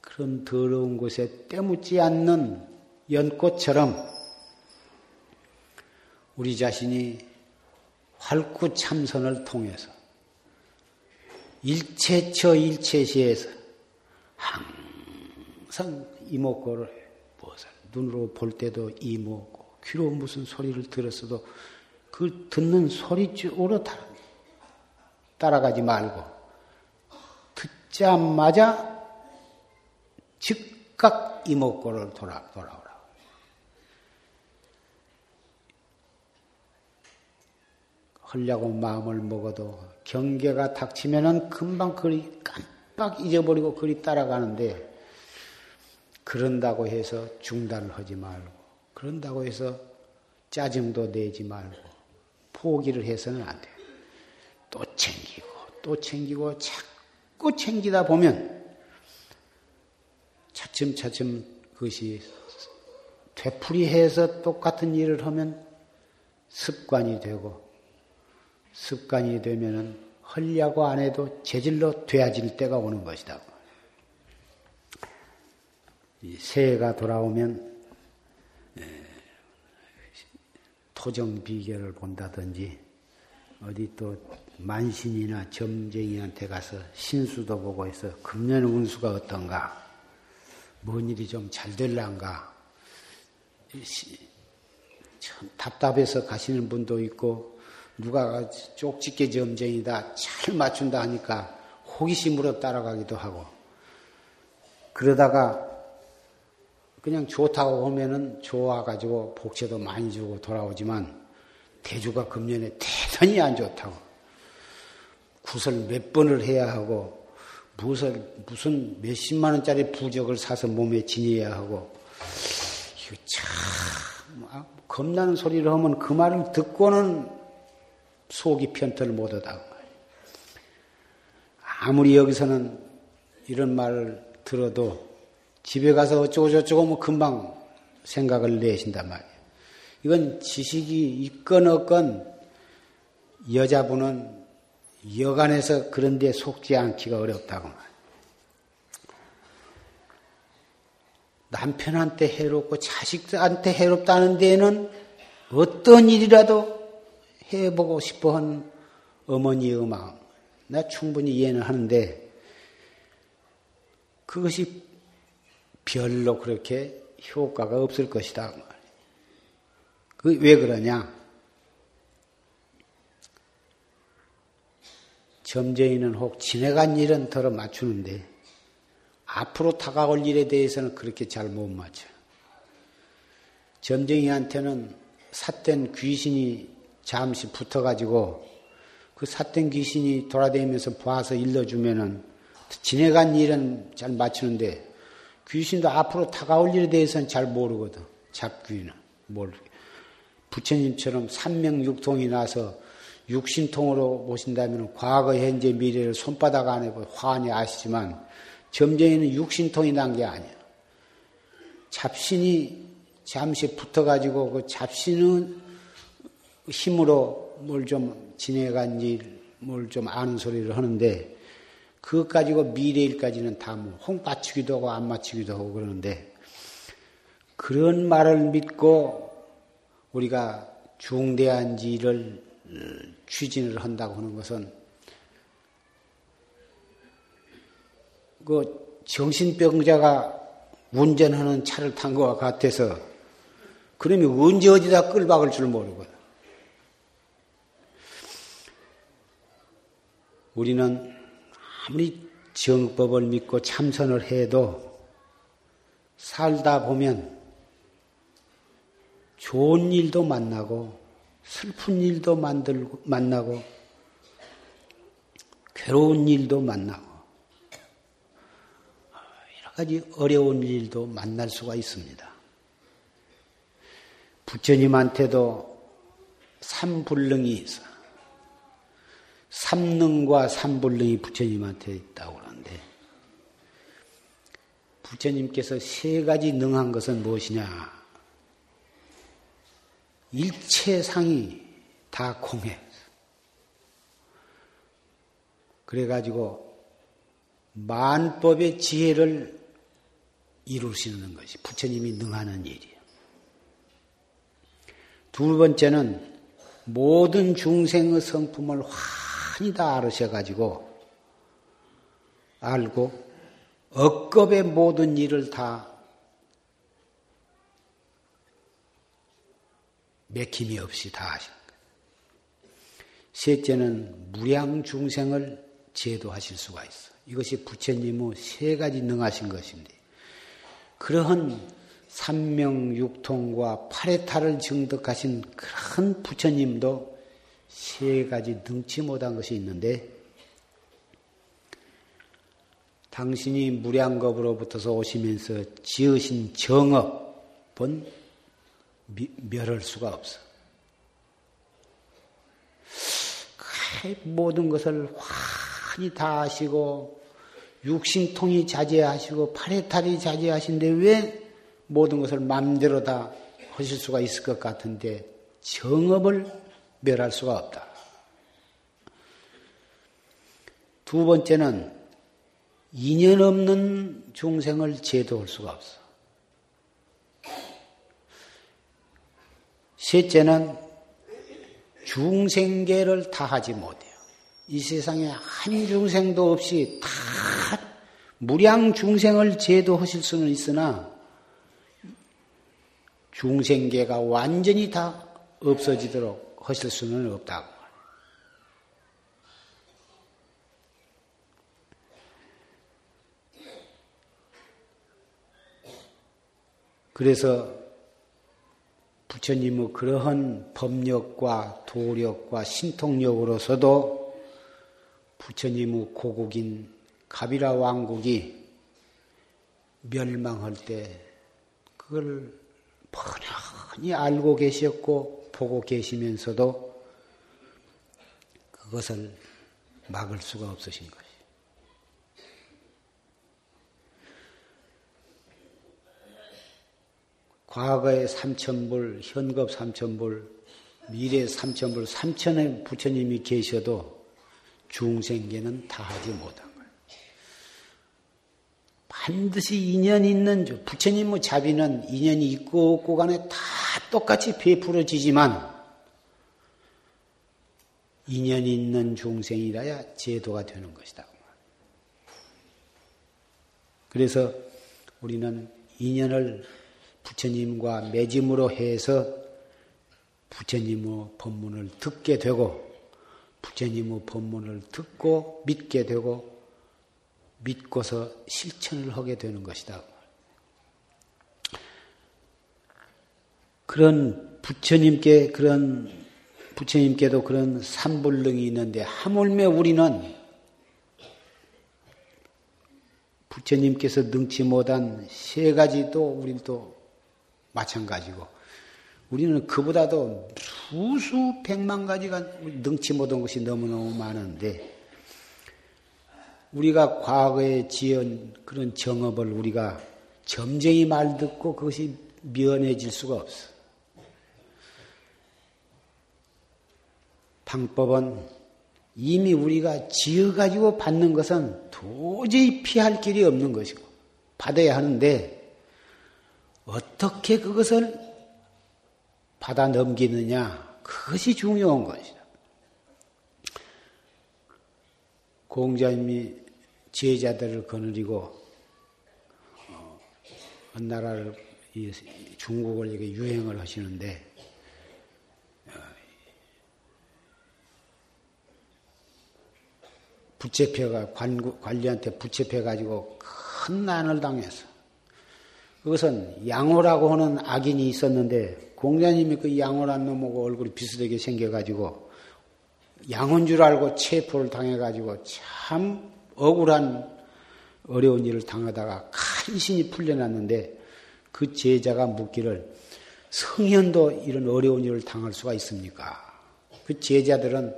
그런 더러운 곳에 때묻지 않는 연꽃처럼 우리 자신이 활구참선을 통해서 일체처 일체시에서 항상 이목고를 무엇을 눈으로 볼 때도 이목고, 귀로 무슨 소리를 들었어도 그 듣는 소리 쪽으로 따라가지 말고, 듣자마자 즉각 이목고를 돌아, 돌아오라. 하려고 마음을 먹어도 경계가 닥치면은 금방 그리 깜빡 잊어버리고 그리 따라가는데, 그런다고 해서 중단을 하지 말고, 그런다고 해서 짜증도 내지 말고, 포기를 해서는 안 돼요. 또 챙기고, 또 챙기고, 자꾸 챙기다 보면 차츰차츰 그것이 되풀이해서 똑같은 일을 하면 습관이 되고, 습관이 되면은 하려고 안 해도 재질로 되어질 때가 오는 것이다. 이 새해가 돌아오면 토정 비결을 본다든지, 어디 또 만신이나 점쟁이한테 가서 신수도 보고 해서 금년 운수가 어떤가, 뭔 일이 좀 잘 될란가, 참 답답해서 가시는 분도 있고, 누가 쪽집게 점쟁이다, 잘 맞춘다 하니까 호기심으로 따라가기도 하고, 그러다가 그냥 좋다고 하면은 좋아가지고 복채도 많이 주고 돌아오지만, 대주가 금년에 대단히 안 좋다고 구설 몇 번을 해야 하고, 무슨 무슨 몇십만 원짜리 부적을 사서 몸에 지니어야 하고, 이거 참 아, 겁나는 소리를 하면 그 말을 듣고는 속이 편터를 못하다고 말이에요. 아무리 여기서는 이런 말을 들어도 집에 가서 어쩌고저쩌고 뭐 금방 생각을 내신단 말이에요. 이건 지식이 있건 없건 여자분은 여간해서 그런 데 속지 않기가 어렵다고 말이에요. 남편한테 해롭고 자식한테 해롭다는 데에는 어떤 일이라도 해보고 싶어한 어머니의 마음, 내가 충분히 이해는 하는데, 그것이 별로 그렇게 효과가 없을 것이다. 그게 왜 그러냐? 점쟁이는 혹 지나간 일은 덜어 맞추는데, 앞으로 다가올 일에 대해서는 그렇게 잘 못 맞춰. 점쟁이한테는 삿된 귀신이 잠시 붙어가지고 그 삿된 귀신이 돌아다니면서 봐서 일러주면은 지내간 일은 잘 맞추는데, 귀신도 앞으로 다가올 일에 대해서는 잘 모르거든. 잡귀는 모르. 부처님처럼 삼명육통이 나서 육신통으로 모신다면 과거, 현재, 미래를 손바닥 안에 환히 아시지만, 점쟁이는 육신통이 난 게 아니야. 잡신이 잠시 붙어가지고 그 잡신은 힘으로 뭘 좀 지내간 일, 뭘 좀 아는 소리를 하는데 그것 가지고 미래일까지는 다 뭐 홍 맞추기도 하고 안 맞추기도 하고 그러는데 그런 말을 믿고 우리가 중대한 일을 추진을 한다고 하는 것은 그 정신병자가 운전하는 차를 탄 것과 같아서 그놈이 언제 어디다 끌박을 줄 모르고 우리는 아무리 정법을 믿고 참선을 해도 살다 보면 좋은 일도 만나고 슬픈 일도 만들고 만나고 괴로운 일도 만나고 여러 가지 어려운 일도 만날 수가 있습니다. 부처님한테도 삼불능이 있어. 삼능과 삼불능이 부처님한테 있다고 하는데 부처님께서 세 가지 능한 것은 무엇이냐? 일체상이 다 공해. 그래가지고 만법의 지혜를 이루시는 것이 부처님이 능하는 일이에요. 두 번째는 모든 중생의 성품을 환히 다 알으셔가지고 알고 억겁의 모든 일을 다 맥힘이 없이 다 하신 거예요. 셋째는 무량 중생을 제도하실 수가 있어. 이것이 부처님의 세 가지 능하신 것인데 그러한 삼명육통과 팔해탈을 증득하신 그런 부처님도 세 가지 능치 못한 것이 있는데 당신이 무량겁으로부터서 오시면서 지으신 정업은 멸할 수가 없어. 모든 것을 환히 다 아시고 육신통이 자제하시고 팔해탈이 자제하신데 왜 모든 것을 마음대로 다 하실 수가 있을 것 같은데 정업을 멸할 수가 없다. 두 번째는 인연 없는 중생을 제도할 수가 없어. 셋째는 중생계를 다 하지 못해요. 이 세상에 한 중생도 없이 다 무량 중생을 제도하실 수는 있으나 중생계가 완전히 다 없어지도록 하실 수는 없다고 말해요. 그래서 부처님의 그러한 법력과 도력과 신통력으로서도 부처님의 고국인 가비라 왕국이 멸망할 때 그걸 뻔히 알고 계셨고 보고 계시면서도 그것을 막을 수가 없으신 것이에요. 과거에 삼천불, 현겁 삼천불, 미래 삼천불, 삼천의 부처님이 계셔도 중생계는 다 하지 못한 거예요. 반드시 인연이 있는, 부처님의 자비는 인연이 있고 없고 간에 다 똑같이 베풀어지지만 인연이 있는 중생이라야 제도가 되는 것이다. 그래서 우리는 인연을 부처님과 맺음으로 해서 부처님의 법문을 듣게 되고 부처님의 법문을 듣고 믿게 되고 믿고서 실천을 하게 되는 것이다. 그런 부처님께 그런 부처님께도 그런 삼불능이 있는데 하물며 우리는 부처님께서 능치 못한 세 가지도 우린 또 마찬가지고 우리는 그보다도 수수 백만 가지가 능치 못한 것이 너무너무 많은데 우리가 과거에 지은 그런 정업을 우리가 점쟁이 말 듣고 그것이 면해질 수가 없어. 방법은 이미 우리가 지어가지고 받는 것은 도저히 피할 길이 없는 것이고 받아야 하는데 어떻게 그것을 받아 넘기느냐 그것이 중요한 것이다. 공자님이 제자들을 거느리고 어느 나라를 중국을 이렇게 유행을 하시는데 부채펴가 관구, 관리한테 부채펴가지고 큰 난을 당했어. 그것은 양호라고 하는 악인이 있었는데 공자님이 그 양호란 놈하고 얼굴이 비슷하게 생겨가지고 양호인 줄 알고 체포를 당해가지고 참 억울한 어려운 일을 당하다가 간신히 풀려났는데 그 제자가 묻기를 성현도 이런 어려운 일을 당할 수가 있습니까? 그 제자들은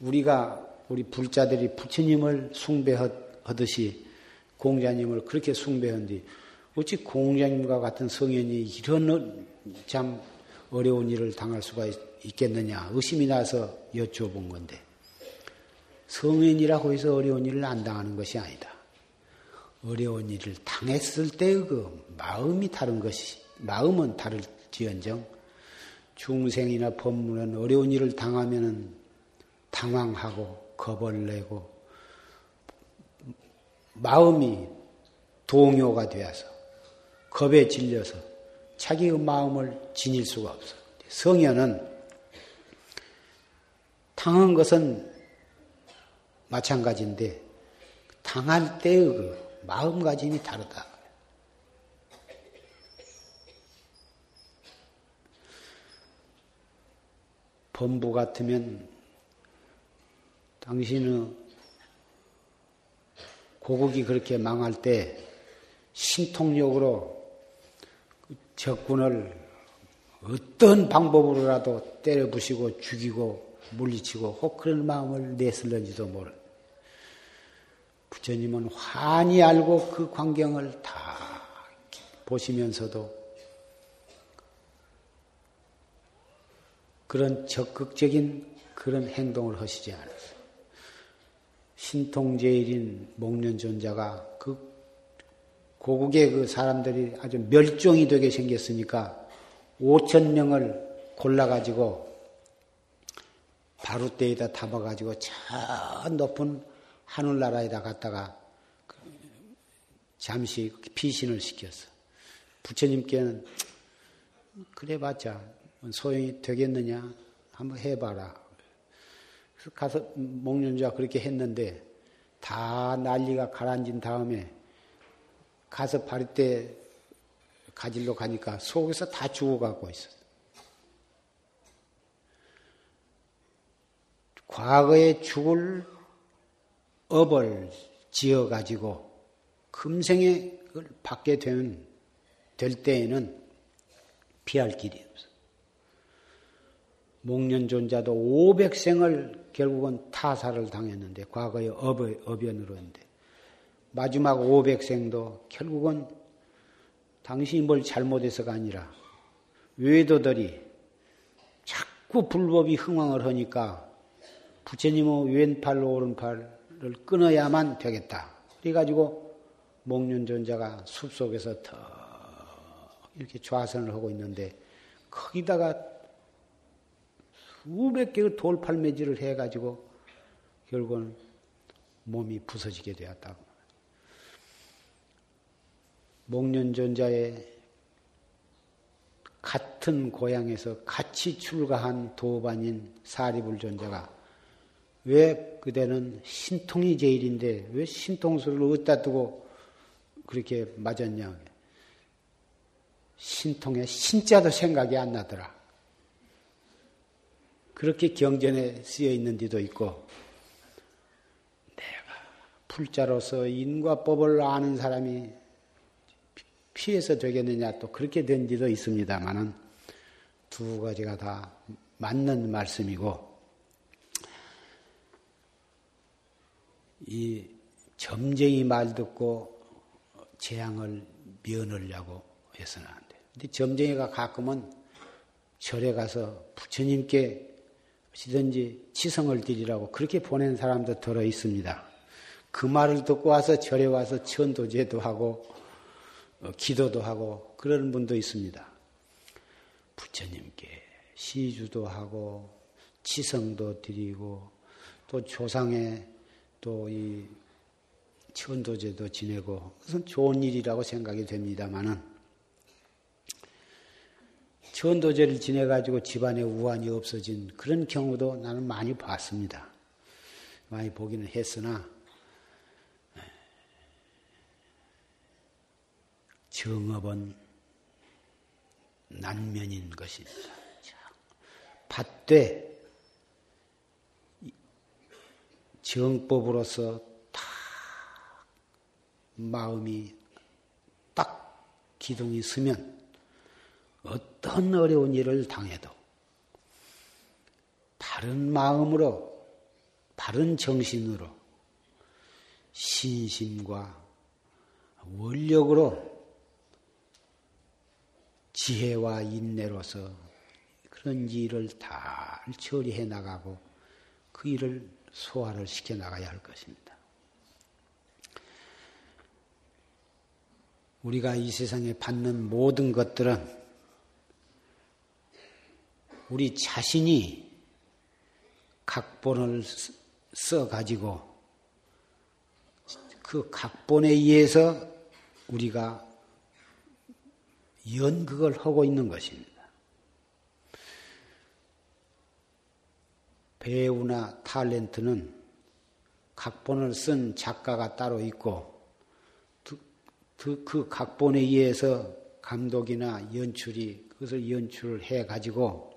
우리가 우리 불자들이 부처님을 숭배하듯이 공자님을 그렇게 숭배한 뒤 어찌 공자님과 같은 성현이 이런 참 어려운 일을 당할 수가 있겠느냐 의심이 나서 여쭤본 건데 성현이라고 해서 어려운 일을 안 당하는 것이 아니다. 어려운 일을 당했을 때의 그 마음이 다른 것이 마음은 다를지언정 중생이나 법문은 어려운 일을 당하면은 당황하고 겁을 내고 마음이 동요가 되어서 겁에 질려서 자기의 마음을 지닐 수가 없어. 성현은 당한 것은 마찬가지인데 당할 때의 그 마음가짐이 다르다. 범부 같으면 당신의 고국이 그렇게 망할 때 신통력으로 적군을 어떤 방법으로라도 때려 부시고 죽이고 물리치고 혹 그런 마음을 냈을런지도 모른다. 부처님은 환히 알고 그 광경을 다 보시면서도 그런 적극적인 그런 행동을 하시지 않았어요. 신통제일인 목련존자가 그 고국의 그 사람들이 아주 멸종이 되게 생겼으니까 오천 명을 골라가지고 바루대에다 담아가지고 저 높은 하늘나라에다 갔다가 잠시 피신을 시켰어. 부처님께는 그래봤자 소용이 되겠느냐 한번 해봐라. 가서 목련자 그렇게 했는데 다 난리가 가라앉은 다음에 가서 바리떼 가지러 가니까 속에서 다 죽어가고 있었어. 과거에 죽을 업을 지어가지고 금생에 그걸 받게 된, 될 때에는 피할 길이 없어. 목련존자도 오백 생을 결국은 타살을 당했는데 과거의 업의, 업연으로 했는데 마지막 오백 생도 결국은 당신이 뭘 잘못해서가 아니라 외도들이 자꾸 불법이 흥왕을 하니까 부처님의 왼팔로 오른팔을 끊어야만 되겠다. 그래가지고 목련존자가 숲속에서 더 이렇게 좌선을 하고 있는데 거기다가 수백 개의 돌팔매질을 해가지고 결국은 몸이 부서지게 되었다고. 목련존자의 같은 고향에서 같이 출가한 도반인 사리불존자가 왜 그대는 신통이 제일인데 왜 신통술을 어디다 두고 그렇게 맞았냐. 신통에 신자도 생각이 안 나더라. 그렇게 경전에 쓰여 있는 데도 있고 내가 불자로서 인과법을 아는 사람이 피해서 되겠느냐 또 그렇게 된 데도 있습니다만은 두 가지가 다 맞는 말씀이고 이 점쟁이 말 듣고 재앙을 면하려고 해서는 안 돼요. 근데 점쟁이가 가끔은 절에 가서 부처님께 시든지 치성을 드리라고 그렇게 보낸 사람도 들어 있습니다. 그 말을 듣고 와서 절에 와서 천도제도 하고 어, 기도도 하고 그런 분도 있습니다. 부처님께 시주도 하고 치성도 드리고 또 조상에 또 이 천도제도 지내고 그것은 좋은 일이라고 생각이 됩니다만은 천도제를 지내가지고 집안에 우환이 없어진 그런 경우도 나는 많이 봤습니다. 많이 보기는 했으나 정업은 난면인 것입니다. 밭되 정법으로서 다 마음이 딱 기둥이 서면 어떤 어려운 일을 당해도 바른 마음으로 바른 정신으로 신심과 원력으로 지혜와 인내로서 그런 일을 다 처리해 나가고 그 일을 소화를 시켜 나가야 할 것입니다. 우리가 이 세상에 받는 모든 것들은 우리 자신이 각본을 써가지고 그 각본에 의해서 우리가 연극을 하고 있는 것입니다. 배우나 탤런트는 각본을 쓴 작가가 따로 있고 그 각본에 의해서 감독이나 연출이 그것을 연출을 해가지고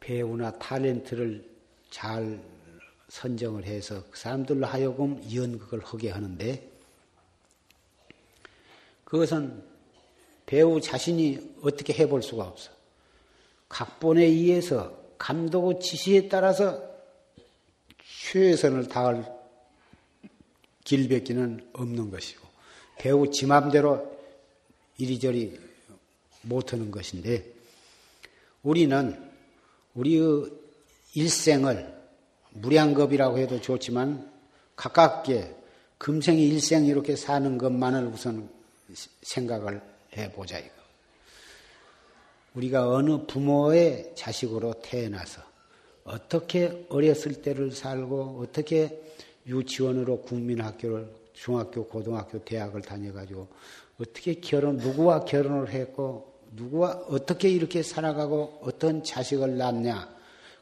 배우나 탤런트를 잘 선정을 해서 그 사람들로 하여금 연극을 하게 하는데 그것은 배우 자신이 어떻게 해볼 수가 없어. 각본에 의해서 감독의 지시에 따라서 최선을 다할 길밖에는 없는 것이고 배우 지 맘대로 이리저리 못하는 것인데 우리는 우리의 일생을 무량겁이라고 해도 좋지만 가깝게 금생이 일생 이렇게 사는 것만을 우선 생각을 해보자 이거. 우리가 어느 부모의 자식으로 태어나서 어떻게 어렸을 때를 살고 어떻게 유치원으로 국민학교를 중학교, 고등학교, 대학을 다녀가지고 어떻게 결혼, 누구와 결혼을 했고 누구와 어떻게 이렇게 살아가고 어떤 자식을 낳냐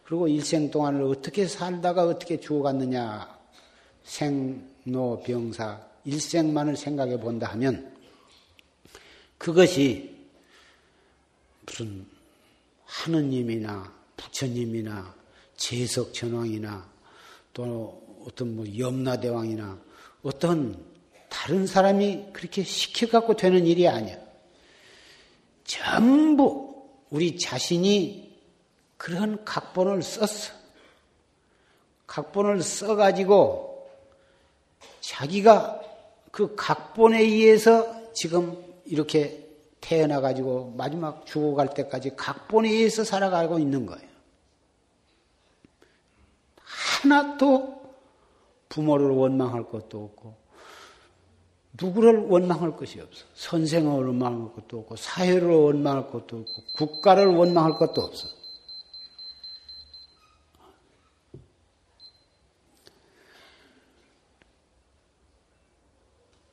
그리고 일생 동안을 어떻게 살다가 어떻게 죽어갔느냐 생노병사 일생만을 생각해 본다 하면 그것이 무슨 하느님이나 부처님이나 제석천왕이나 또 어떤 뭐 염라대왕이나 어떤 다른 사람이 그렇게 시켜갖고 되는 일이 아니야. 전부 우리 자신이 그런 각본을 썼어. 각본을 써가지고 자기가 그 각본에 의해서 지금 이렇게 태어나가지고 마지막 죽어갈 때까지 각본에 의해서 살아가고 있는 거예요. 하나도 부모를 원망할 것도 없고 누구를 원망할 것이 없어. 선생을 원망할 것도 없고 사회를 원망할 것도 없고 국가를 원망할 것도 없어.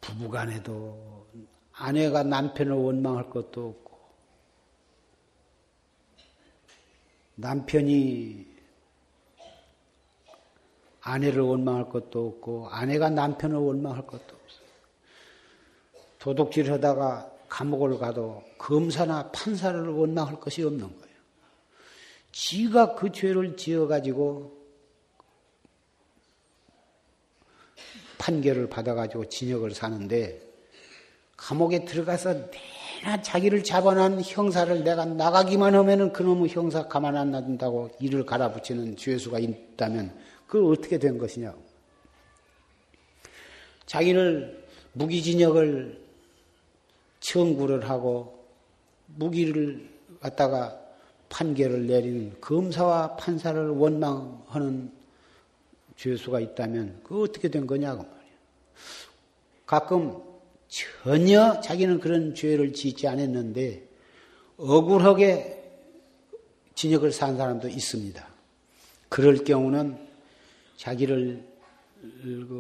부부간에도 아내가 남편을 원망할 것도 없고 남편이 아내를 원망할 것도 없고 아내가 남편을 원망할 것도 없어요. 도둑질하다가 감옥을 가도 검사나 판사를 원망할 것이 없는 거예요. 지가 그 죄를 지어가지고 판결을 받아가지고 징역을 사는데 감옥에 들어가서 내나 자기를 잡아난 형사를 내가 나가기만 하면은 그놈의 형사 가만 안 놔둔다고 이를 갈아붙이는 죄수가 있다면 그걸 어떻게 된 것이냐고. 자기를 무기징역을 청구를 하고 무기를 갖다가 판결을 내리는 검사와 판사를 원망하는 죄수가 있다면 그 어떻게 된 거냐고 말이야. 가끔 전혀 자기는 그런 죄를 짓지 않았는데 억울하게 징역을 산 사람도 있습니다. 그럴 경우는 자기를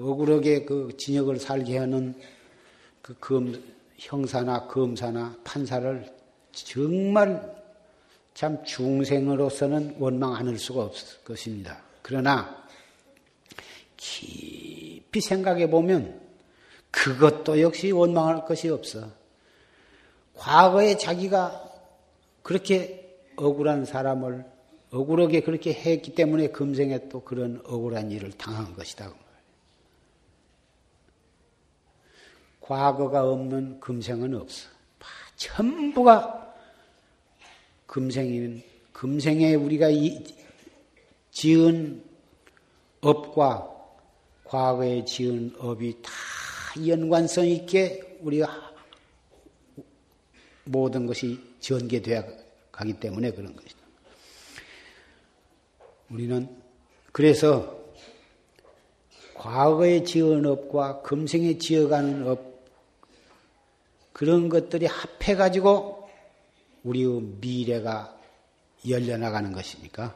억울하게 그 징역을 살게 하는 그 검, 형사나 검사나 판사를 정말 참 중생으로서는 원망 안 할 수가 없을 것입니다. 그러나 깊이 생각해 보면 그것도 역시 원망할 것이 없어. 과거에 자기가 그렇게 억울한 사람을 억울하게 그렇게 했기 때문에 금생에 또 그런 억울한 일을 당한 것이다. 과거가 없는 금생은 없어. 전부가 금생인, 금생에 우리가 이, 지은 업과 과거에 지은 업이 다 연관성 있게 우리가 모든 것이 전개되어 가기 때문에 그런 것이다. 우리는 그래서 과거에 지은 업과 금생에 지어가는 업 그런 것들이 합해가지고 우리의 미래가 열려나가는 것이니까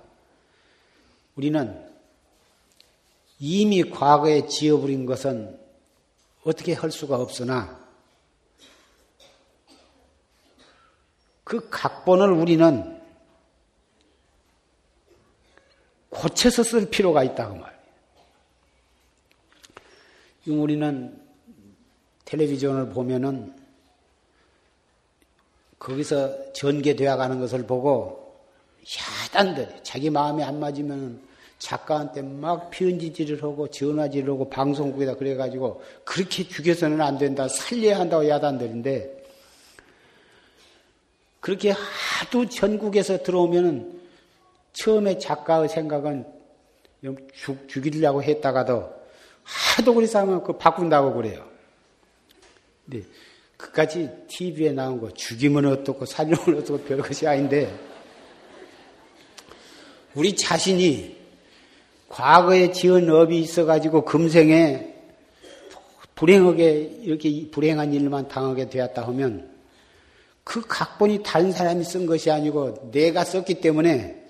우리는 이미 과거에 지어버린 것은 어떻게 할 수가 없으나 그 각본을 우리는 고쳐서 쓸 필요가 있다고 말이에요. 우리는 텔레비전을 보면은 거기서 전개되어 가는 것을 보고 야단들, 자기 마음에 안 맞으면은 작가한테 막 편지질을 하고 전화질을 하고 방송국에다 그래가지고 그렇게 죽여서는 안 된다, 살려야 한다고 야단들인데 그렇게 하도 전국에서 들어오면은 처음에 작가의 생각은 죽, 죽이려고 했다가도 하도 그래서 하면 그 바꾼다고 그래요. 근데 그까지 티비에 나온 거 죽이면 어떻고 살려면 어떻고 별것이 아닌데 우리 자신이 과거에 지은 업이 있어가지고 금생에 불행하게 이렇게 불행한 일만 당하게 되었다 하면 그 각본이 다른 사람이 쓴 것이 아니고 내가 썼기 때문에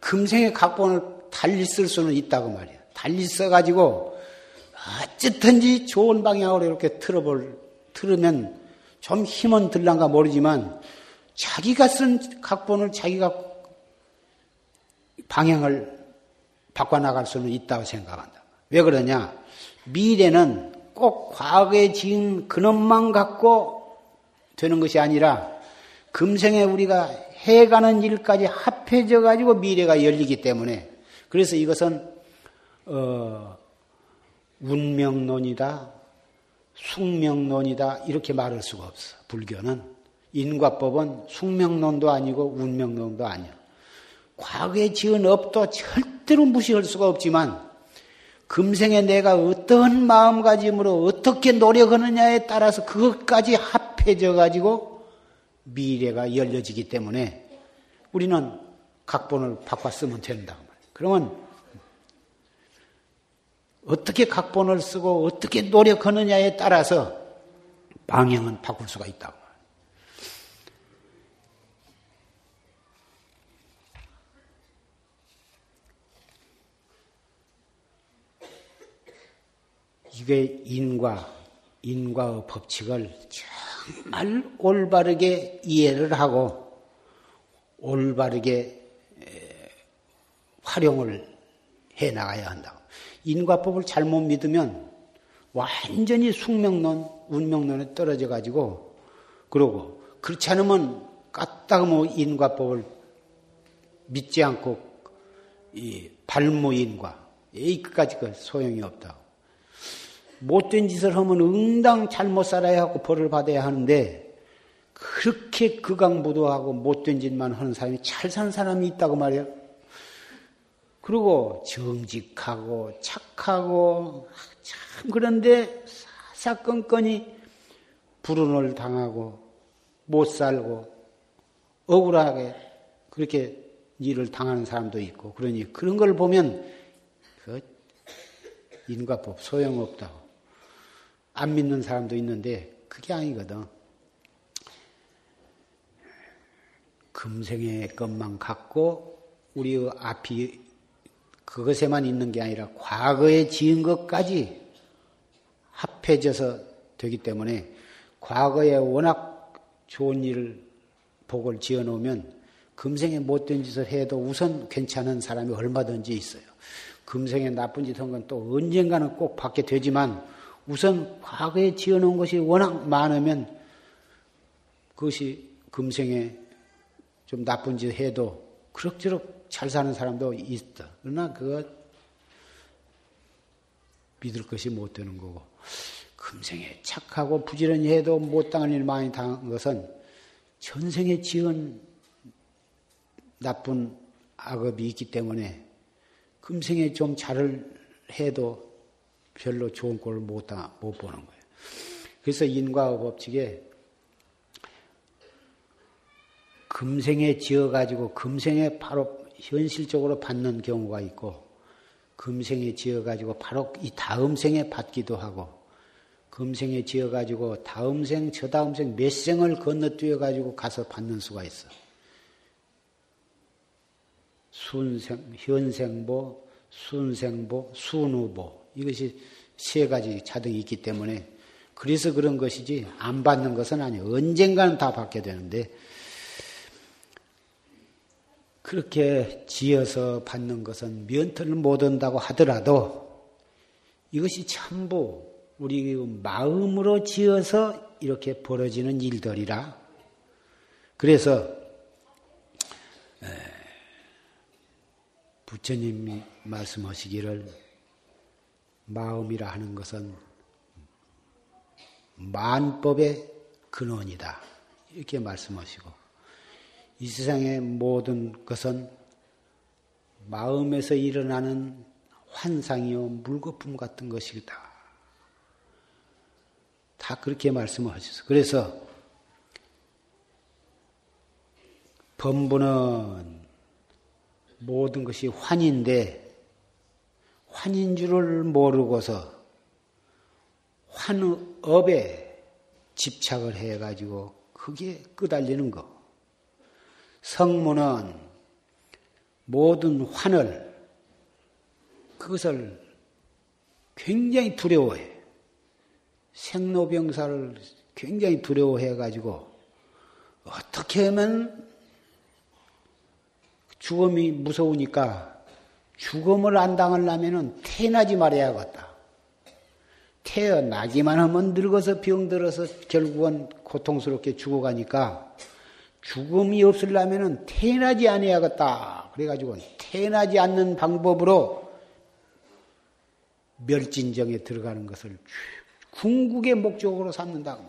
금생의 각본을 달리 쓸 수는 있다고 말이야. 달리 써가지고 어쨌든지 좋은 방향으로 이렇게 틀어볼, 틀으면 좀 힘은 들란가 모르지만 자기가 쓴 각본을 자기가 방향을 바꿔나갈 수는 있다고 생각한다. 왜 그러냐? 미래는 꼭 과거에 지은 그놈만 갖고 되는 것이 아니라 금생에 우리가 해가는 일까지 합해져 가지고 미래가 열리기 때문에 그래서 이것은 어, 운명론이다, 숙명론이다 이렇게 말할 수가 없어. 불교는 인과법은 숙명론도 아니고 운명론도 아니야. 과거에 지은 업도 절대로 무시할 수가 없지만 금생에 내가 어떤 마음가짐으로 어떻게 노력하느냐에 따라서 그것까지 합해져 가지고 미래가 열려지기 때문에 우리는 각본을 바꿔 쓰면 된다. 그러면 어떻게 각본을 쓰고 어떻게 노력하느냐에 따라서 방향은 바꿀 수가 있다고. 이게 인과, 인과의 법칙을 정말 올바르게 이해를 하고 올바르게 활용을 해나가야 한다고. 인과법을 잘못 믿으면 완전히 숙명론, 운명론에 떨어져 가지고 그러고 그렇지 않으면 까딱하면 인과법을 믿지 않고 이 발무인과 에이 끝까지 소용이 없다고. 못된 짓을 하면 응당 잘못 살아야 하고 벌을 받아야 하는데 그렇게 극악무도하고 못된 짓만 하는 사람이 잘 사는 사람이 있다고 말이에요. 그리고 정직하고 착하고 참 그런데 사사건건이 불운을 당하고 못 살고 억울하게 그렇게 일을 당하는 사람도 있고, 그러니 그런 걸 보면 그 인과법 소용없다고 안 믿는 사람도 있는데 그게 아니거든. 금생의 것만 갖고 우리의 앞이 그것에만 있는 게 아니라 과거에 지은 것까지 합해져서 되기 때문에 과거에 워낙 좋은 일을 복을 지어놓으면 금생에 못된 짓을 해도 우선 괜찮은 사람이 얼마든지 있어요. 금생에 나쁜 짓 한 건 또 언젠가는 꼭 받게 되지만 우선 과거에 지어놓은 것이 워낙 많으면 그것이 금생에 좀 나쁜 짓 해도 그럭저럭 잘 사는 사람도 있다. 그러나 그거 믿을 것이 못 되는 거고, 금생에 착하고 부지런히 해도 못 당한 일 많이 당한 것은 전생에 지은 나쁜 악업이 있기 때문에 금생에 좀 잘을 해도 별로 좋은 꼴을 못, 다, 못 보는 거예요. 그래서 인과의 법칙에 금생에 지어가지고 금생에 바로 현실적으로 받는 경우가 있고, 금생에 지어가지고 바로 이 다음 생에 받기도 하고, 금생에 지어가지고 다음 생, 저 다음 생 몇 생을 건너뛰어가지고 가서 받는 수가 있어. 순생, 현생보, 순생보, 순후보. 이것이 세 가지 자등이 있기 때문에 그래서 그런 것이지 안 받는 것은 아니에요. 언젠가는 다 받게 되는데 그렇게 지어서 받는 것은 면터를 못 한다고 하더라도 이것이 전부 우리 마음으로 지어서 이렇게 벌어지는 일들이라. 그래서 부처님이 말씀하시기를 마음이라 하는 것은 만법의 근원이다. 이렇게 말씀하시고, 이 세상의 모든 것은 마음에서 일어나는 환상이요, 물거품 같은 것이다. 다 그렇게 말씀을 하셨어요. 그래서, 범부는 모든 것이 환인데, 환인 줄을 모르고서 환업에 집착을 해가지고 그게 끄달리는 거. 성문은 모든 환을, 그것을 굉장히 두려워해. 생로병사를 굉장히 두려워해가지고 어떻게 하면 죽음이 무서우니까 죽음을 안 당하려면 태어나지 말아야겠다. 태어나기만 하면 늙어서 병들어서 결국은 고통스럽게 죽어가니까 죽음이 없으려면 태어나지 않아야겠다. 그래가지고 태어나지 않는 방법으로 멸진정에 들어가는 것을 궁극의 목적으로 삼는다.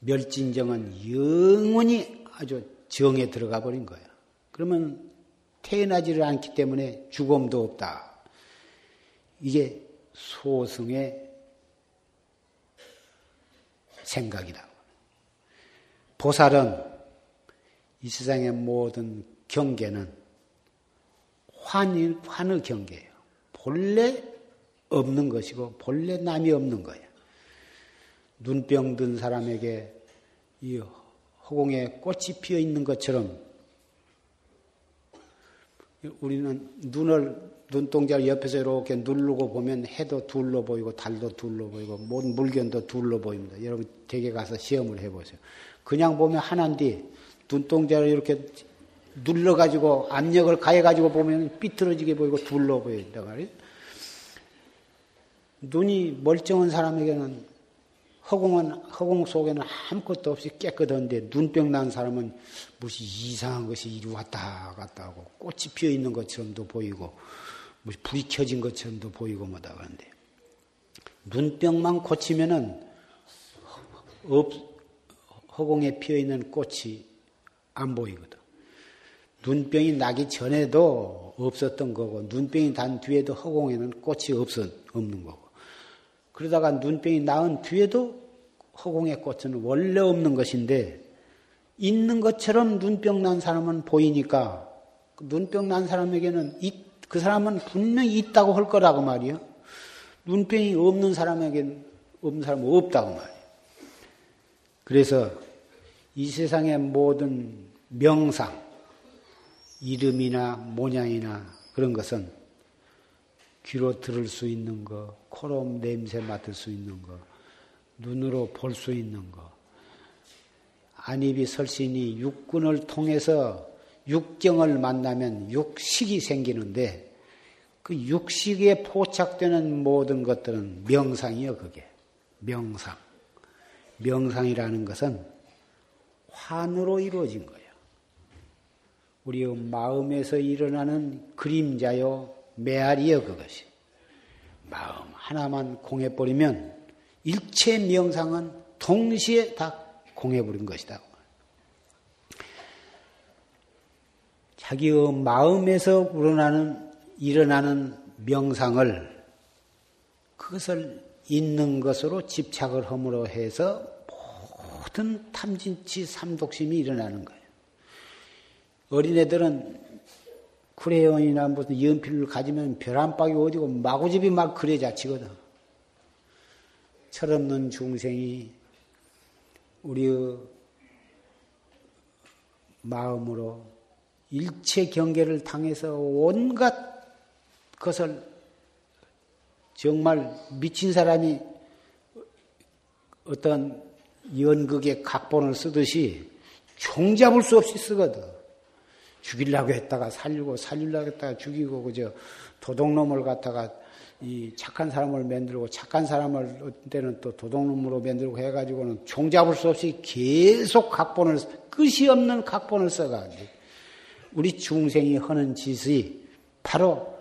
멸진정은 영원히 아주 정에 들어가 버린 거야. 그러면 태어나지를 않기 때문에 죽음도 없다. 이게 소승의 생각이다. 보살은 이 세상의 모든 경계는 환의, 환의 경계예요. 본래 없는 것이고 본래 남이 없는 거예요. 눈병 든 사람에게 이 허공에 꽃이 피어 있는 것처럼 우리는 눈을, 눈동자를 옆에서 이렇게 누르고 보면 해도 둘러 보이고, 달도 둘러 보이고, 모든 물견도 둘러 보입니다. 여러분 댁에 가서 시험을 해보세요. 그냥 보면 하나인데, 눈동자를 이렇게 눌러가지고, 압력을 가해가지고 보면 삐뚤어지게 보이고, 둘러 보인단 말이에요. 눈이 멀쩡한 사람에게는 허공은, 허공 속에는 아무것도 없이 깨끗한데, 눈병 난 사람은 무슨 이상한 것이 이리 왔다 갔다 하고, 꽃이 피어 있는 것처럼도 보이고, 무슨 불이 켜진 것처럼도 보이고, 뭐다 그러는데, 눈병만 고치면은, 없, 허공에 피어 있는 꽃이 안 보이거든. 눈병이 나기 전에도 없었던 거고, 눈병이 난 뒤에도 허공에는 꽃이 없어, 없는 거고, 그러다가 눈병이 나은 뒤에도 허공의 꽃은 원래 없는 것인데 있는 것처럼 눈병 난 사람은 보이니까 눈병 난 사람에게는 그 사람은 분명히 있다고 할 거라고 말이야. 눈병이 없는 사람에게는 없는 사람은 없다고 말이야. 그래서 이 세상의 모든 명상, 이름이나 모양이나 그런 것은 귀로 들을 수 있는 거, 코로 냄새 맡을 수 있는 거, 눈으로 볼 수 있는 거, 안입이 설신이 육군을 통해서 육경을 만나면 육식이 생기는데 그 육식에 포착되는 모든 것들은 명상이요, 그게. 명상. 명상이라는 것은 환으로 이루어진 거예요. 우리의 마음에서 일어나는 그림자요, 메아리요, 그것이. 마음 하나만 공해버리면 일체 명상은 동시에 다 공해버린 것이다. 자기의 마음에서 일어나는, 일어나는 명상을 그것을 있는 것으로 집착을 함으로 해서 모든 탐진치 삼독심이 일어나는 거예요. 어린애들은 크레용이나 무슨 연필을 가지면 별 한 빡이 어디고 마구집이 막 그려자치거든. 철없는 중생이 우리의 마음으로 일체 경계를 당해서 온갖 것을 정말 미친 사람이 어떤 연극의 각본을 쓰듯이 종잡을 수 없이 쓰거든. 죽이려고 했다가 살리고 살리려고 했다가 죽이고 그저 도둑놈을 갖다가 이 착한 사람을 만들고 착한 사람을 어떤 때는 또 도둑놈으로 만들고 해가지고는 종잡을 수 없이 계속 각본을 끝이 없는 각본을 써가지고 우리 중생이 하는 짓이 바로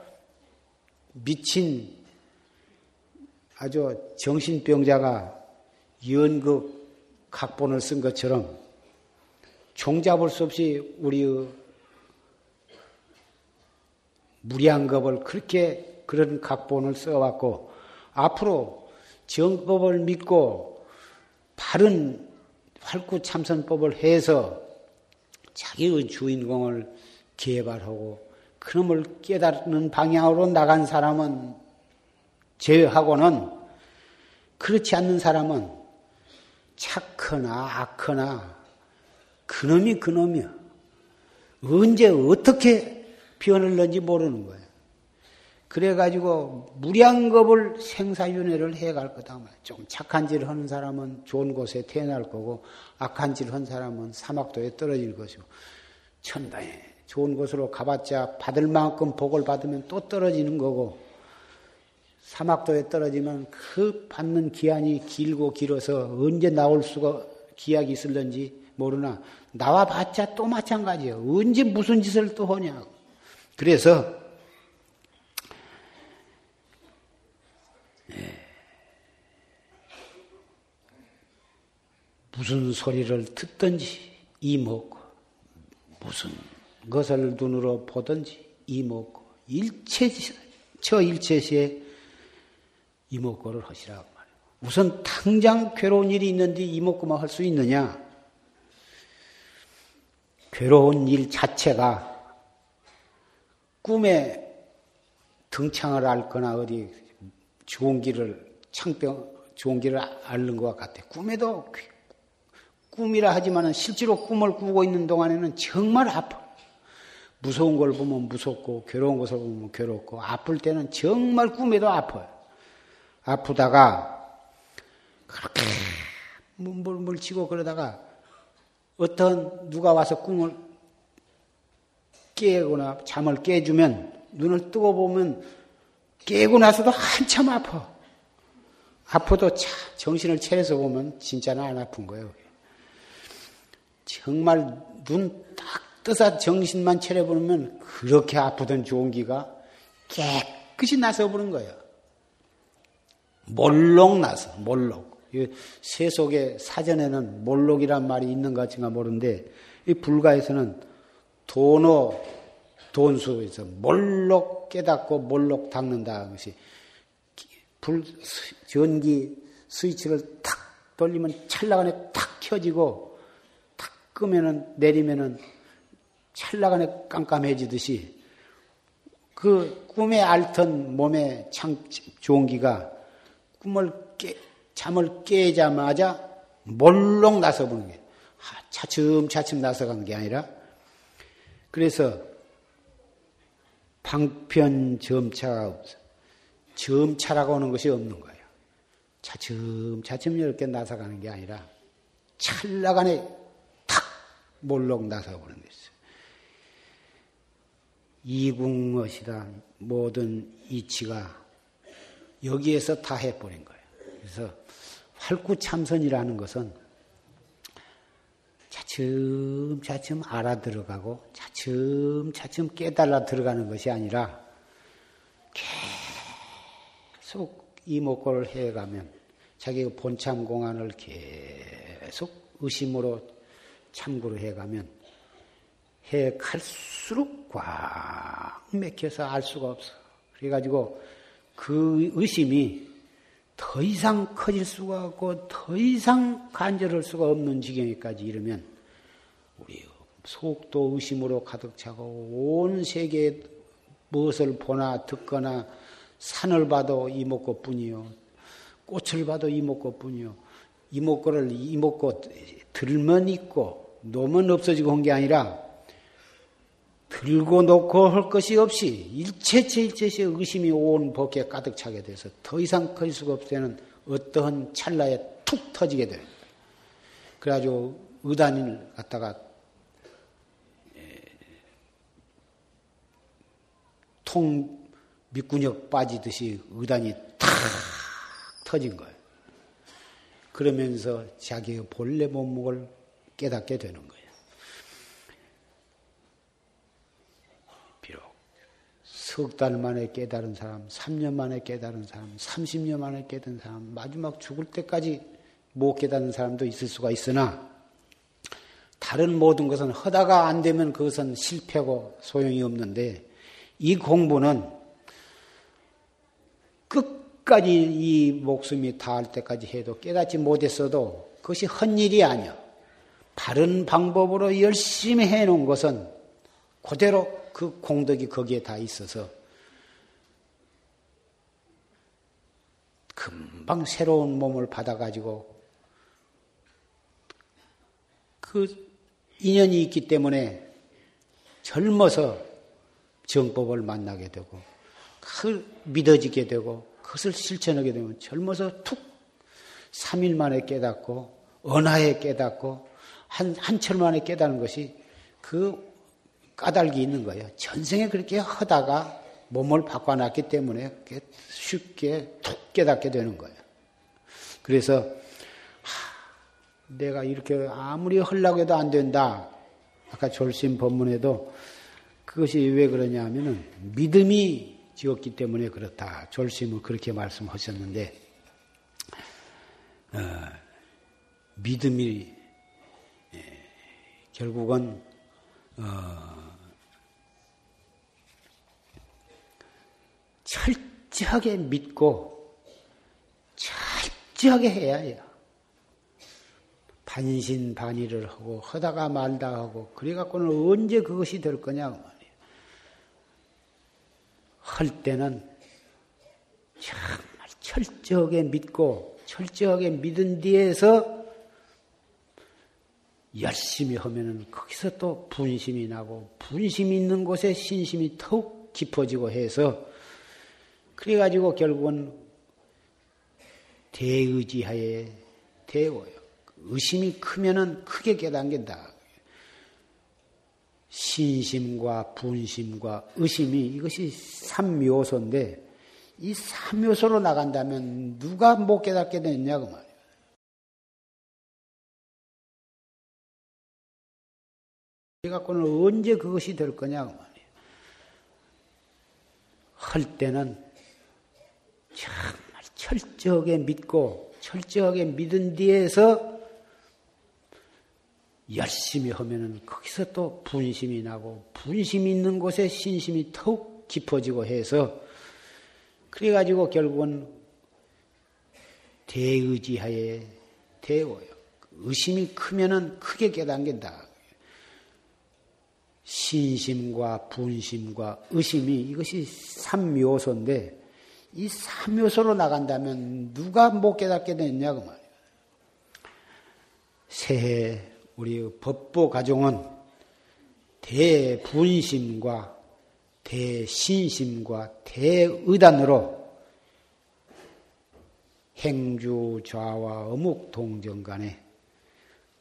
미친 아주 정신병자가 연극 각본을 쓴 것처럼 종잡을 수 없이 우리의 무량겁을 그렇게 그런 각본을 써왔고 앞으로 정법을 믿고 바른 활구참선법을 해서 자기의 주인공을 개발하고 그놈을 깨닫는 방향으로 나간 사람은 제외하고는 그렇지 않는 사람은 착하나 악하나 그놈이 그놈이야. 언제 어떻게 변할는지 모르는 거야. 그래가지고 무량겁을 생사윤회를 해갈 거다. 좀 착한 짓을 하는 사람은 좋은 곳에 태어날 거고 악한 짓을 하는 사람은 사막도에 떨어질 것이고 천당에 좋은 곳으로 가봤자 받을 만큼 복을 받으면 또 떨어지는 거고 사막도에 떨어지면 그 받는 기한이 길고 길어서 언제 나올 수가 기약이 있을는지 모르나 나와봤자 또 마찬가지예요. 언제 무슨 짓을 또 하냐. 그래서 무슨 소리를 듣든지 이먹고 무슨 것을 눈으로 보든지 이먹고 일체시 처 일체시에 이먹고를 하시라고 말이에요. 무슨 당장 괴로운 일이 있는데 이먹고만 할 수 있느냐? 괴로운 일 자체가 꿈에 등창을 앓거나 어디 좋은 길을 창병 좋은 길을 앓는 것 같아. 꿈에도 꿈이라 하지만 실제로 꿈을 꾸고 있는 동안에는 정말 아파. 무서운 걸 보면 무섭고 괴로운 것을 보면 괴롭고 아플 때는 정말 꿈에도 아파요. 아프다가 그렇게 몸을 치고 그러다가 어떤 누가 와서 꿈을 깨거나 잠을 깨주면 눈을 뜨고 보면 깨고 나서도 한참 아파. 아파도 참 정신을 차려서 보면 진짜는 안 아픈 거예요. 정말 눈 딱 뜨사 정신만 차려보면 그렇게 아프던 종기가 깨끗이 나서 보는 거예요. 몰록 나서, 몰록. 세속의 사전에는 몰록이란 말이 있는 것 같은가 모르는데 이 불가에서는 도노, 돈수에서 몰록 깨닫고 몰록 닦는다. 것이 불, 전기 스위치를 탁 돌리면 찰나간에 탁 켜지고 끄면은, 내리면은 찰나간에 깜깜해지듯이 그 꿈에 앓던 몸의 창, 종기가 꿈을 깨, 잠을 깨자마자 몰록 나서 보는 게 차츰차츰 나서간 게 아니라 그래서 방편점차가 없어. 점차라고 하는 것이 없는 거예요. 차츰차츰 이렇게 나서가는 게 아니라 찰나간에 탁 몰록 나서보는 게 있어요. 이국무엇이다. 모든 이치가 여기에서 다 해버린 거예요. 그래서 활구참선이라는 것은 차츰차츰 알아들어가고 차츰차츰 깨달아 들어가는 것이 아니라 계속 이목구를 해가면 자기의 본참 공안을 계속 의심으로 참고를 해가면 해 갈수록 꽉 맥혀서 알 수가 없어. 그래가지고 그 의심이 더 이상 커질 수가 없고 더 이상 간절할 수가 없는 지경에까지 이르면 우리 속도 의심으로 가득 차고 온 세계에 무엇을 보나 듣거나 산을 봐도 이목구뿐이요. 꽃을 봐도 이목구뿐이요. 이목구를 이목구 들면 있고 놓으면 없어지고 한 게 아니라 들고 놓고 할 것이 없이 일체체 일체체 의심이 온 법에 가득 차게 돼서 더 이상 커질 수가 없다는 어떠한 찰나에 툭 터지게 됩니다. 그래가지고 의단을 갖다가 통 밑구녁 빠지듯이 의단이 탁 터진 거예요. 그러면서 자기의 본래 몸무게를 깨닫게 되는 거예요. 석 달 만에 깨달은 사람, 삼 년 만에 깨달은 사람, 삼십 년 만에 깨달은 사람, 마지막 죽을 때까지 못 깨달은 사람도 있을 수가 있으나 다른 모든 것은 하다가 안 되면 그것은 실패고 소용이 없는데 이 공부는 끝까지 이 목숨이 다할 때까지 해도 깨닫지 못했어도 그것이 헛 일이 아니야. 바른 방법으로 열심히 해놓은 것은 그대로 그 공덕이 거기에 다 있어서 금방 새로운 몸을 받아가지고 그 인연이 있기 때문에 젊어서 정법을 만나게 되고 그걸 믿어지게 되고 그것을 실천하게 되면 젊어서 툭 삼 일 만에 깨닫고 언하에 깨닫고 한, 한철 만에 깨닫는 것이 그 까닭이 있는 거예요. 전생에 그렇게 하다가 몸을 바꿔놨기 때문에 쉽게 툭 깨닫게 되는 거예요. 그래서 하, 내가 이렇게 아무리 하려고 해도 안 된다. 아까 졸심 법문에도 그것이 왜 그러냐 하면은 믿음이 지었기 때문에 그렇다. 졸심을 그렇게 말씀하셨는데 어, 믿음이 예, 결국은 어, 철저하게 믿고 철저하게 해야 해요. 반신반의를 하고 하다가 말다 하고 그래갖고는 언제 그것이 될 거냐 말이에요. 할 때는 정말 철저하게 믿고 철저하게 믿은 뒤에서 열심히 하면은 거기서 또 분심이 나고 분심이 있는 곳에 신심이 더욱 깊어지고 해서 그래가지고 결국은 대의지하에 대워요. 의심이 크면은 크게 깨닫는다. 신심과 분심과 의심이 이것이 삼 요소인데 이 삼 요소로 나간다면 누가 못 깨닫게 됐냐 그 말이에요. 그래갖고는 언제 그것이 될 거냐 그 말이에요. 할 때는 정말 철저하게 믿고 철저하게 믿은 뒤에서 열심히 하면은 거기서 또 분심이 나고 분심이 있는 곳에 신심이 더욱 깊어지고 해서 그래가지고 결국은 대의지하에 대워요. 의심이 크면은 크게 깨닫는다. 신심과 분심과 의심이 이것이 삼묘소인데 이 삼묘소로 나간다면 누가 못 깨닫게 됐냐고 말이에요. 새해 우리 법보 가정은 대분심과 대신심과 대의단으로 행주 좌와 어묵 동정 간에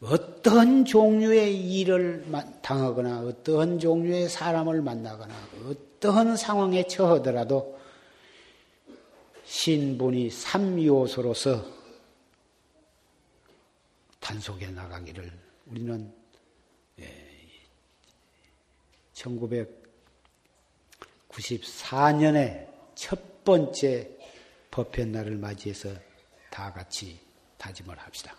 어떤 종류의 일을 당하거나 어떤 종류의 사람을 만나거나 어떤 상황에 처하더라도 신분이 삼요소로서 단속해 나가기를 우리는 천구백구십사 년에 첫 번째 법회날을 맞이해서 다 같이 다짐을 합시다.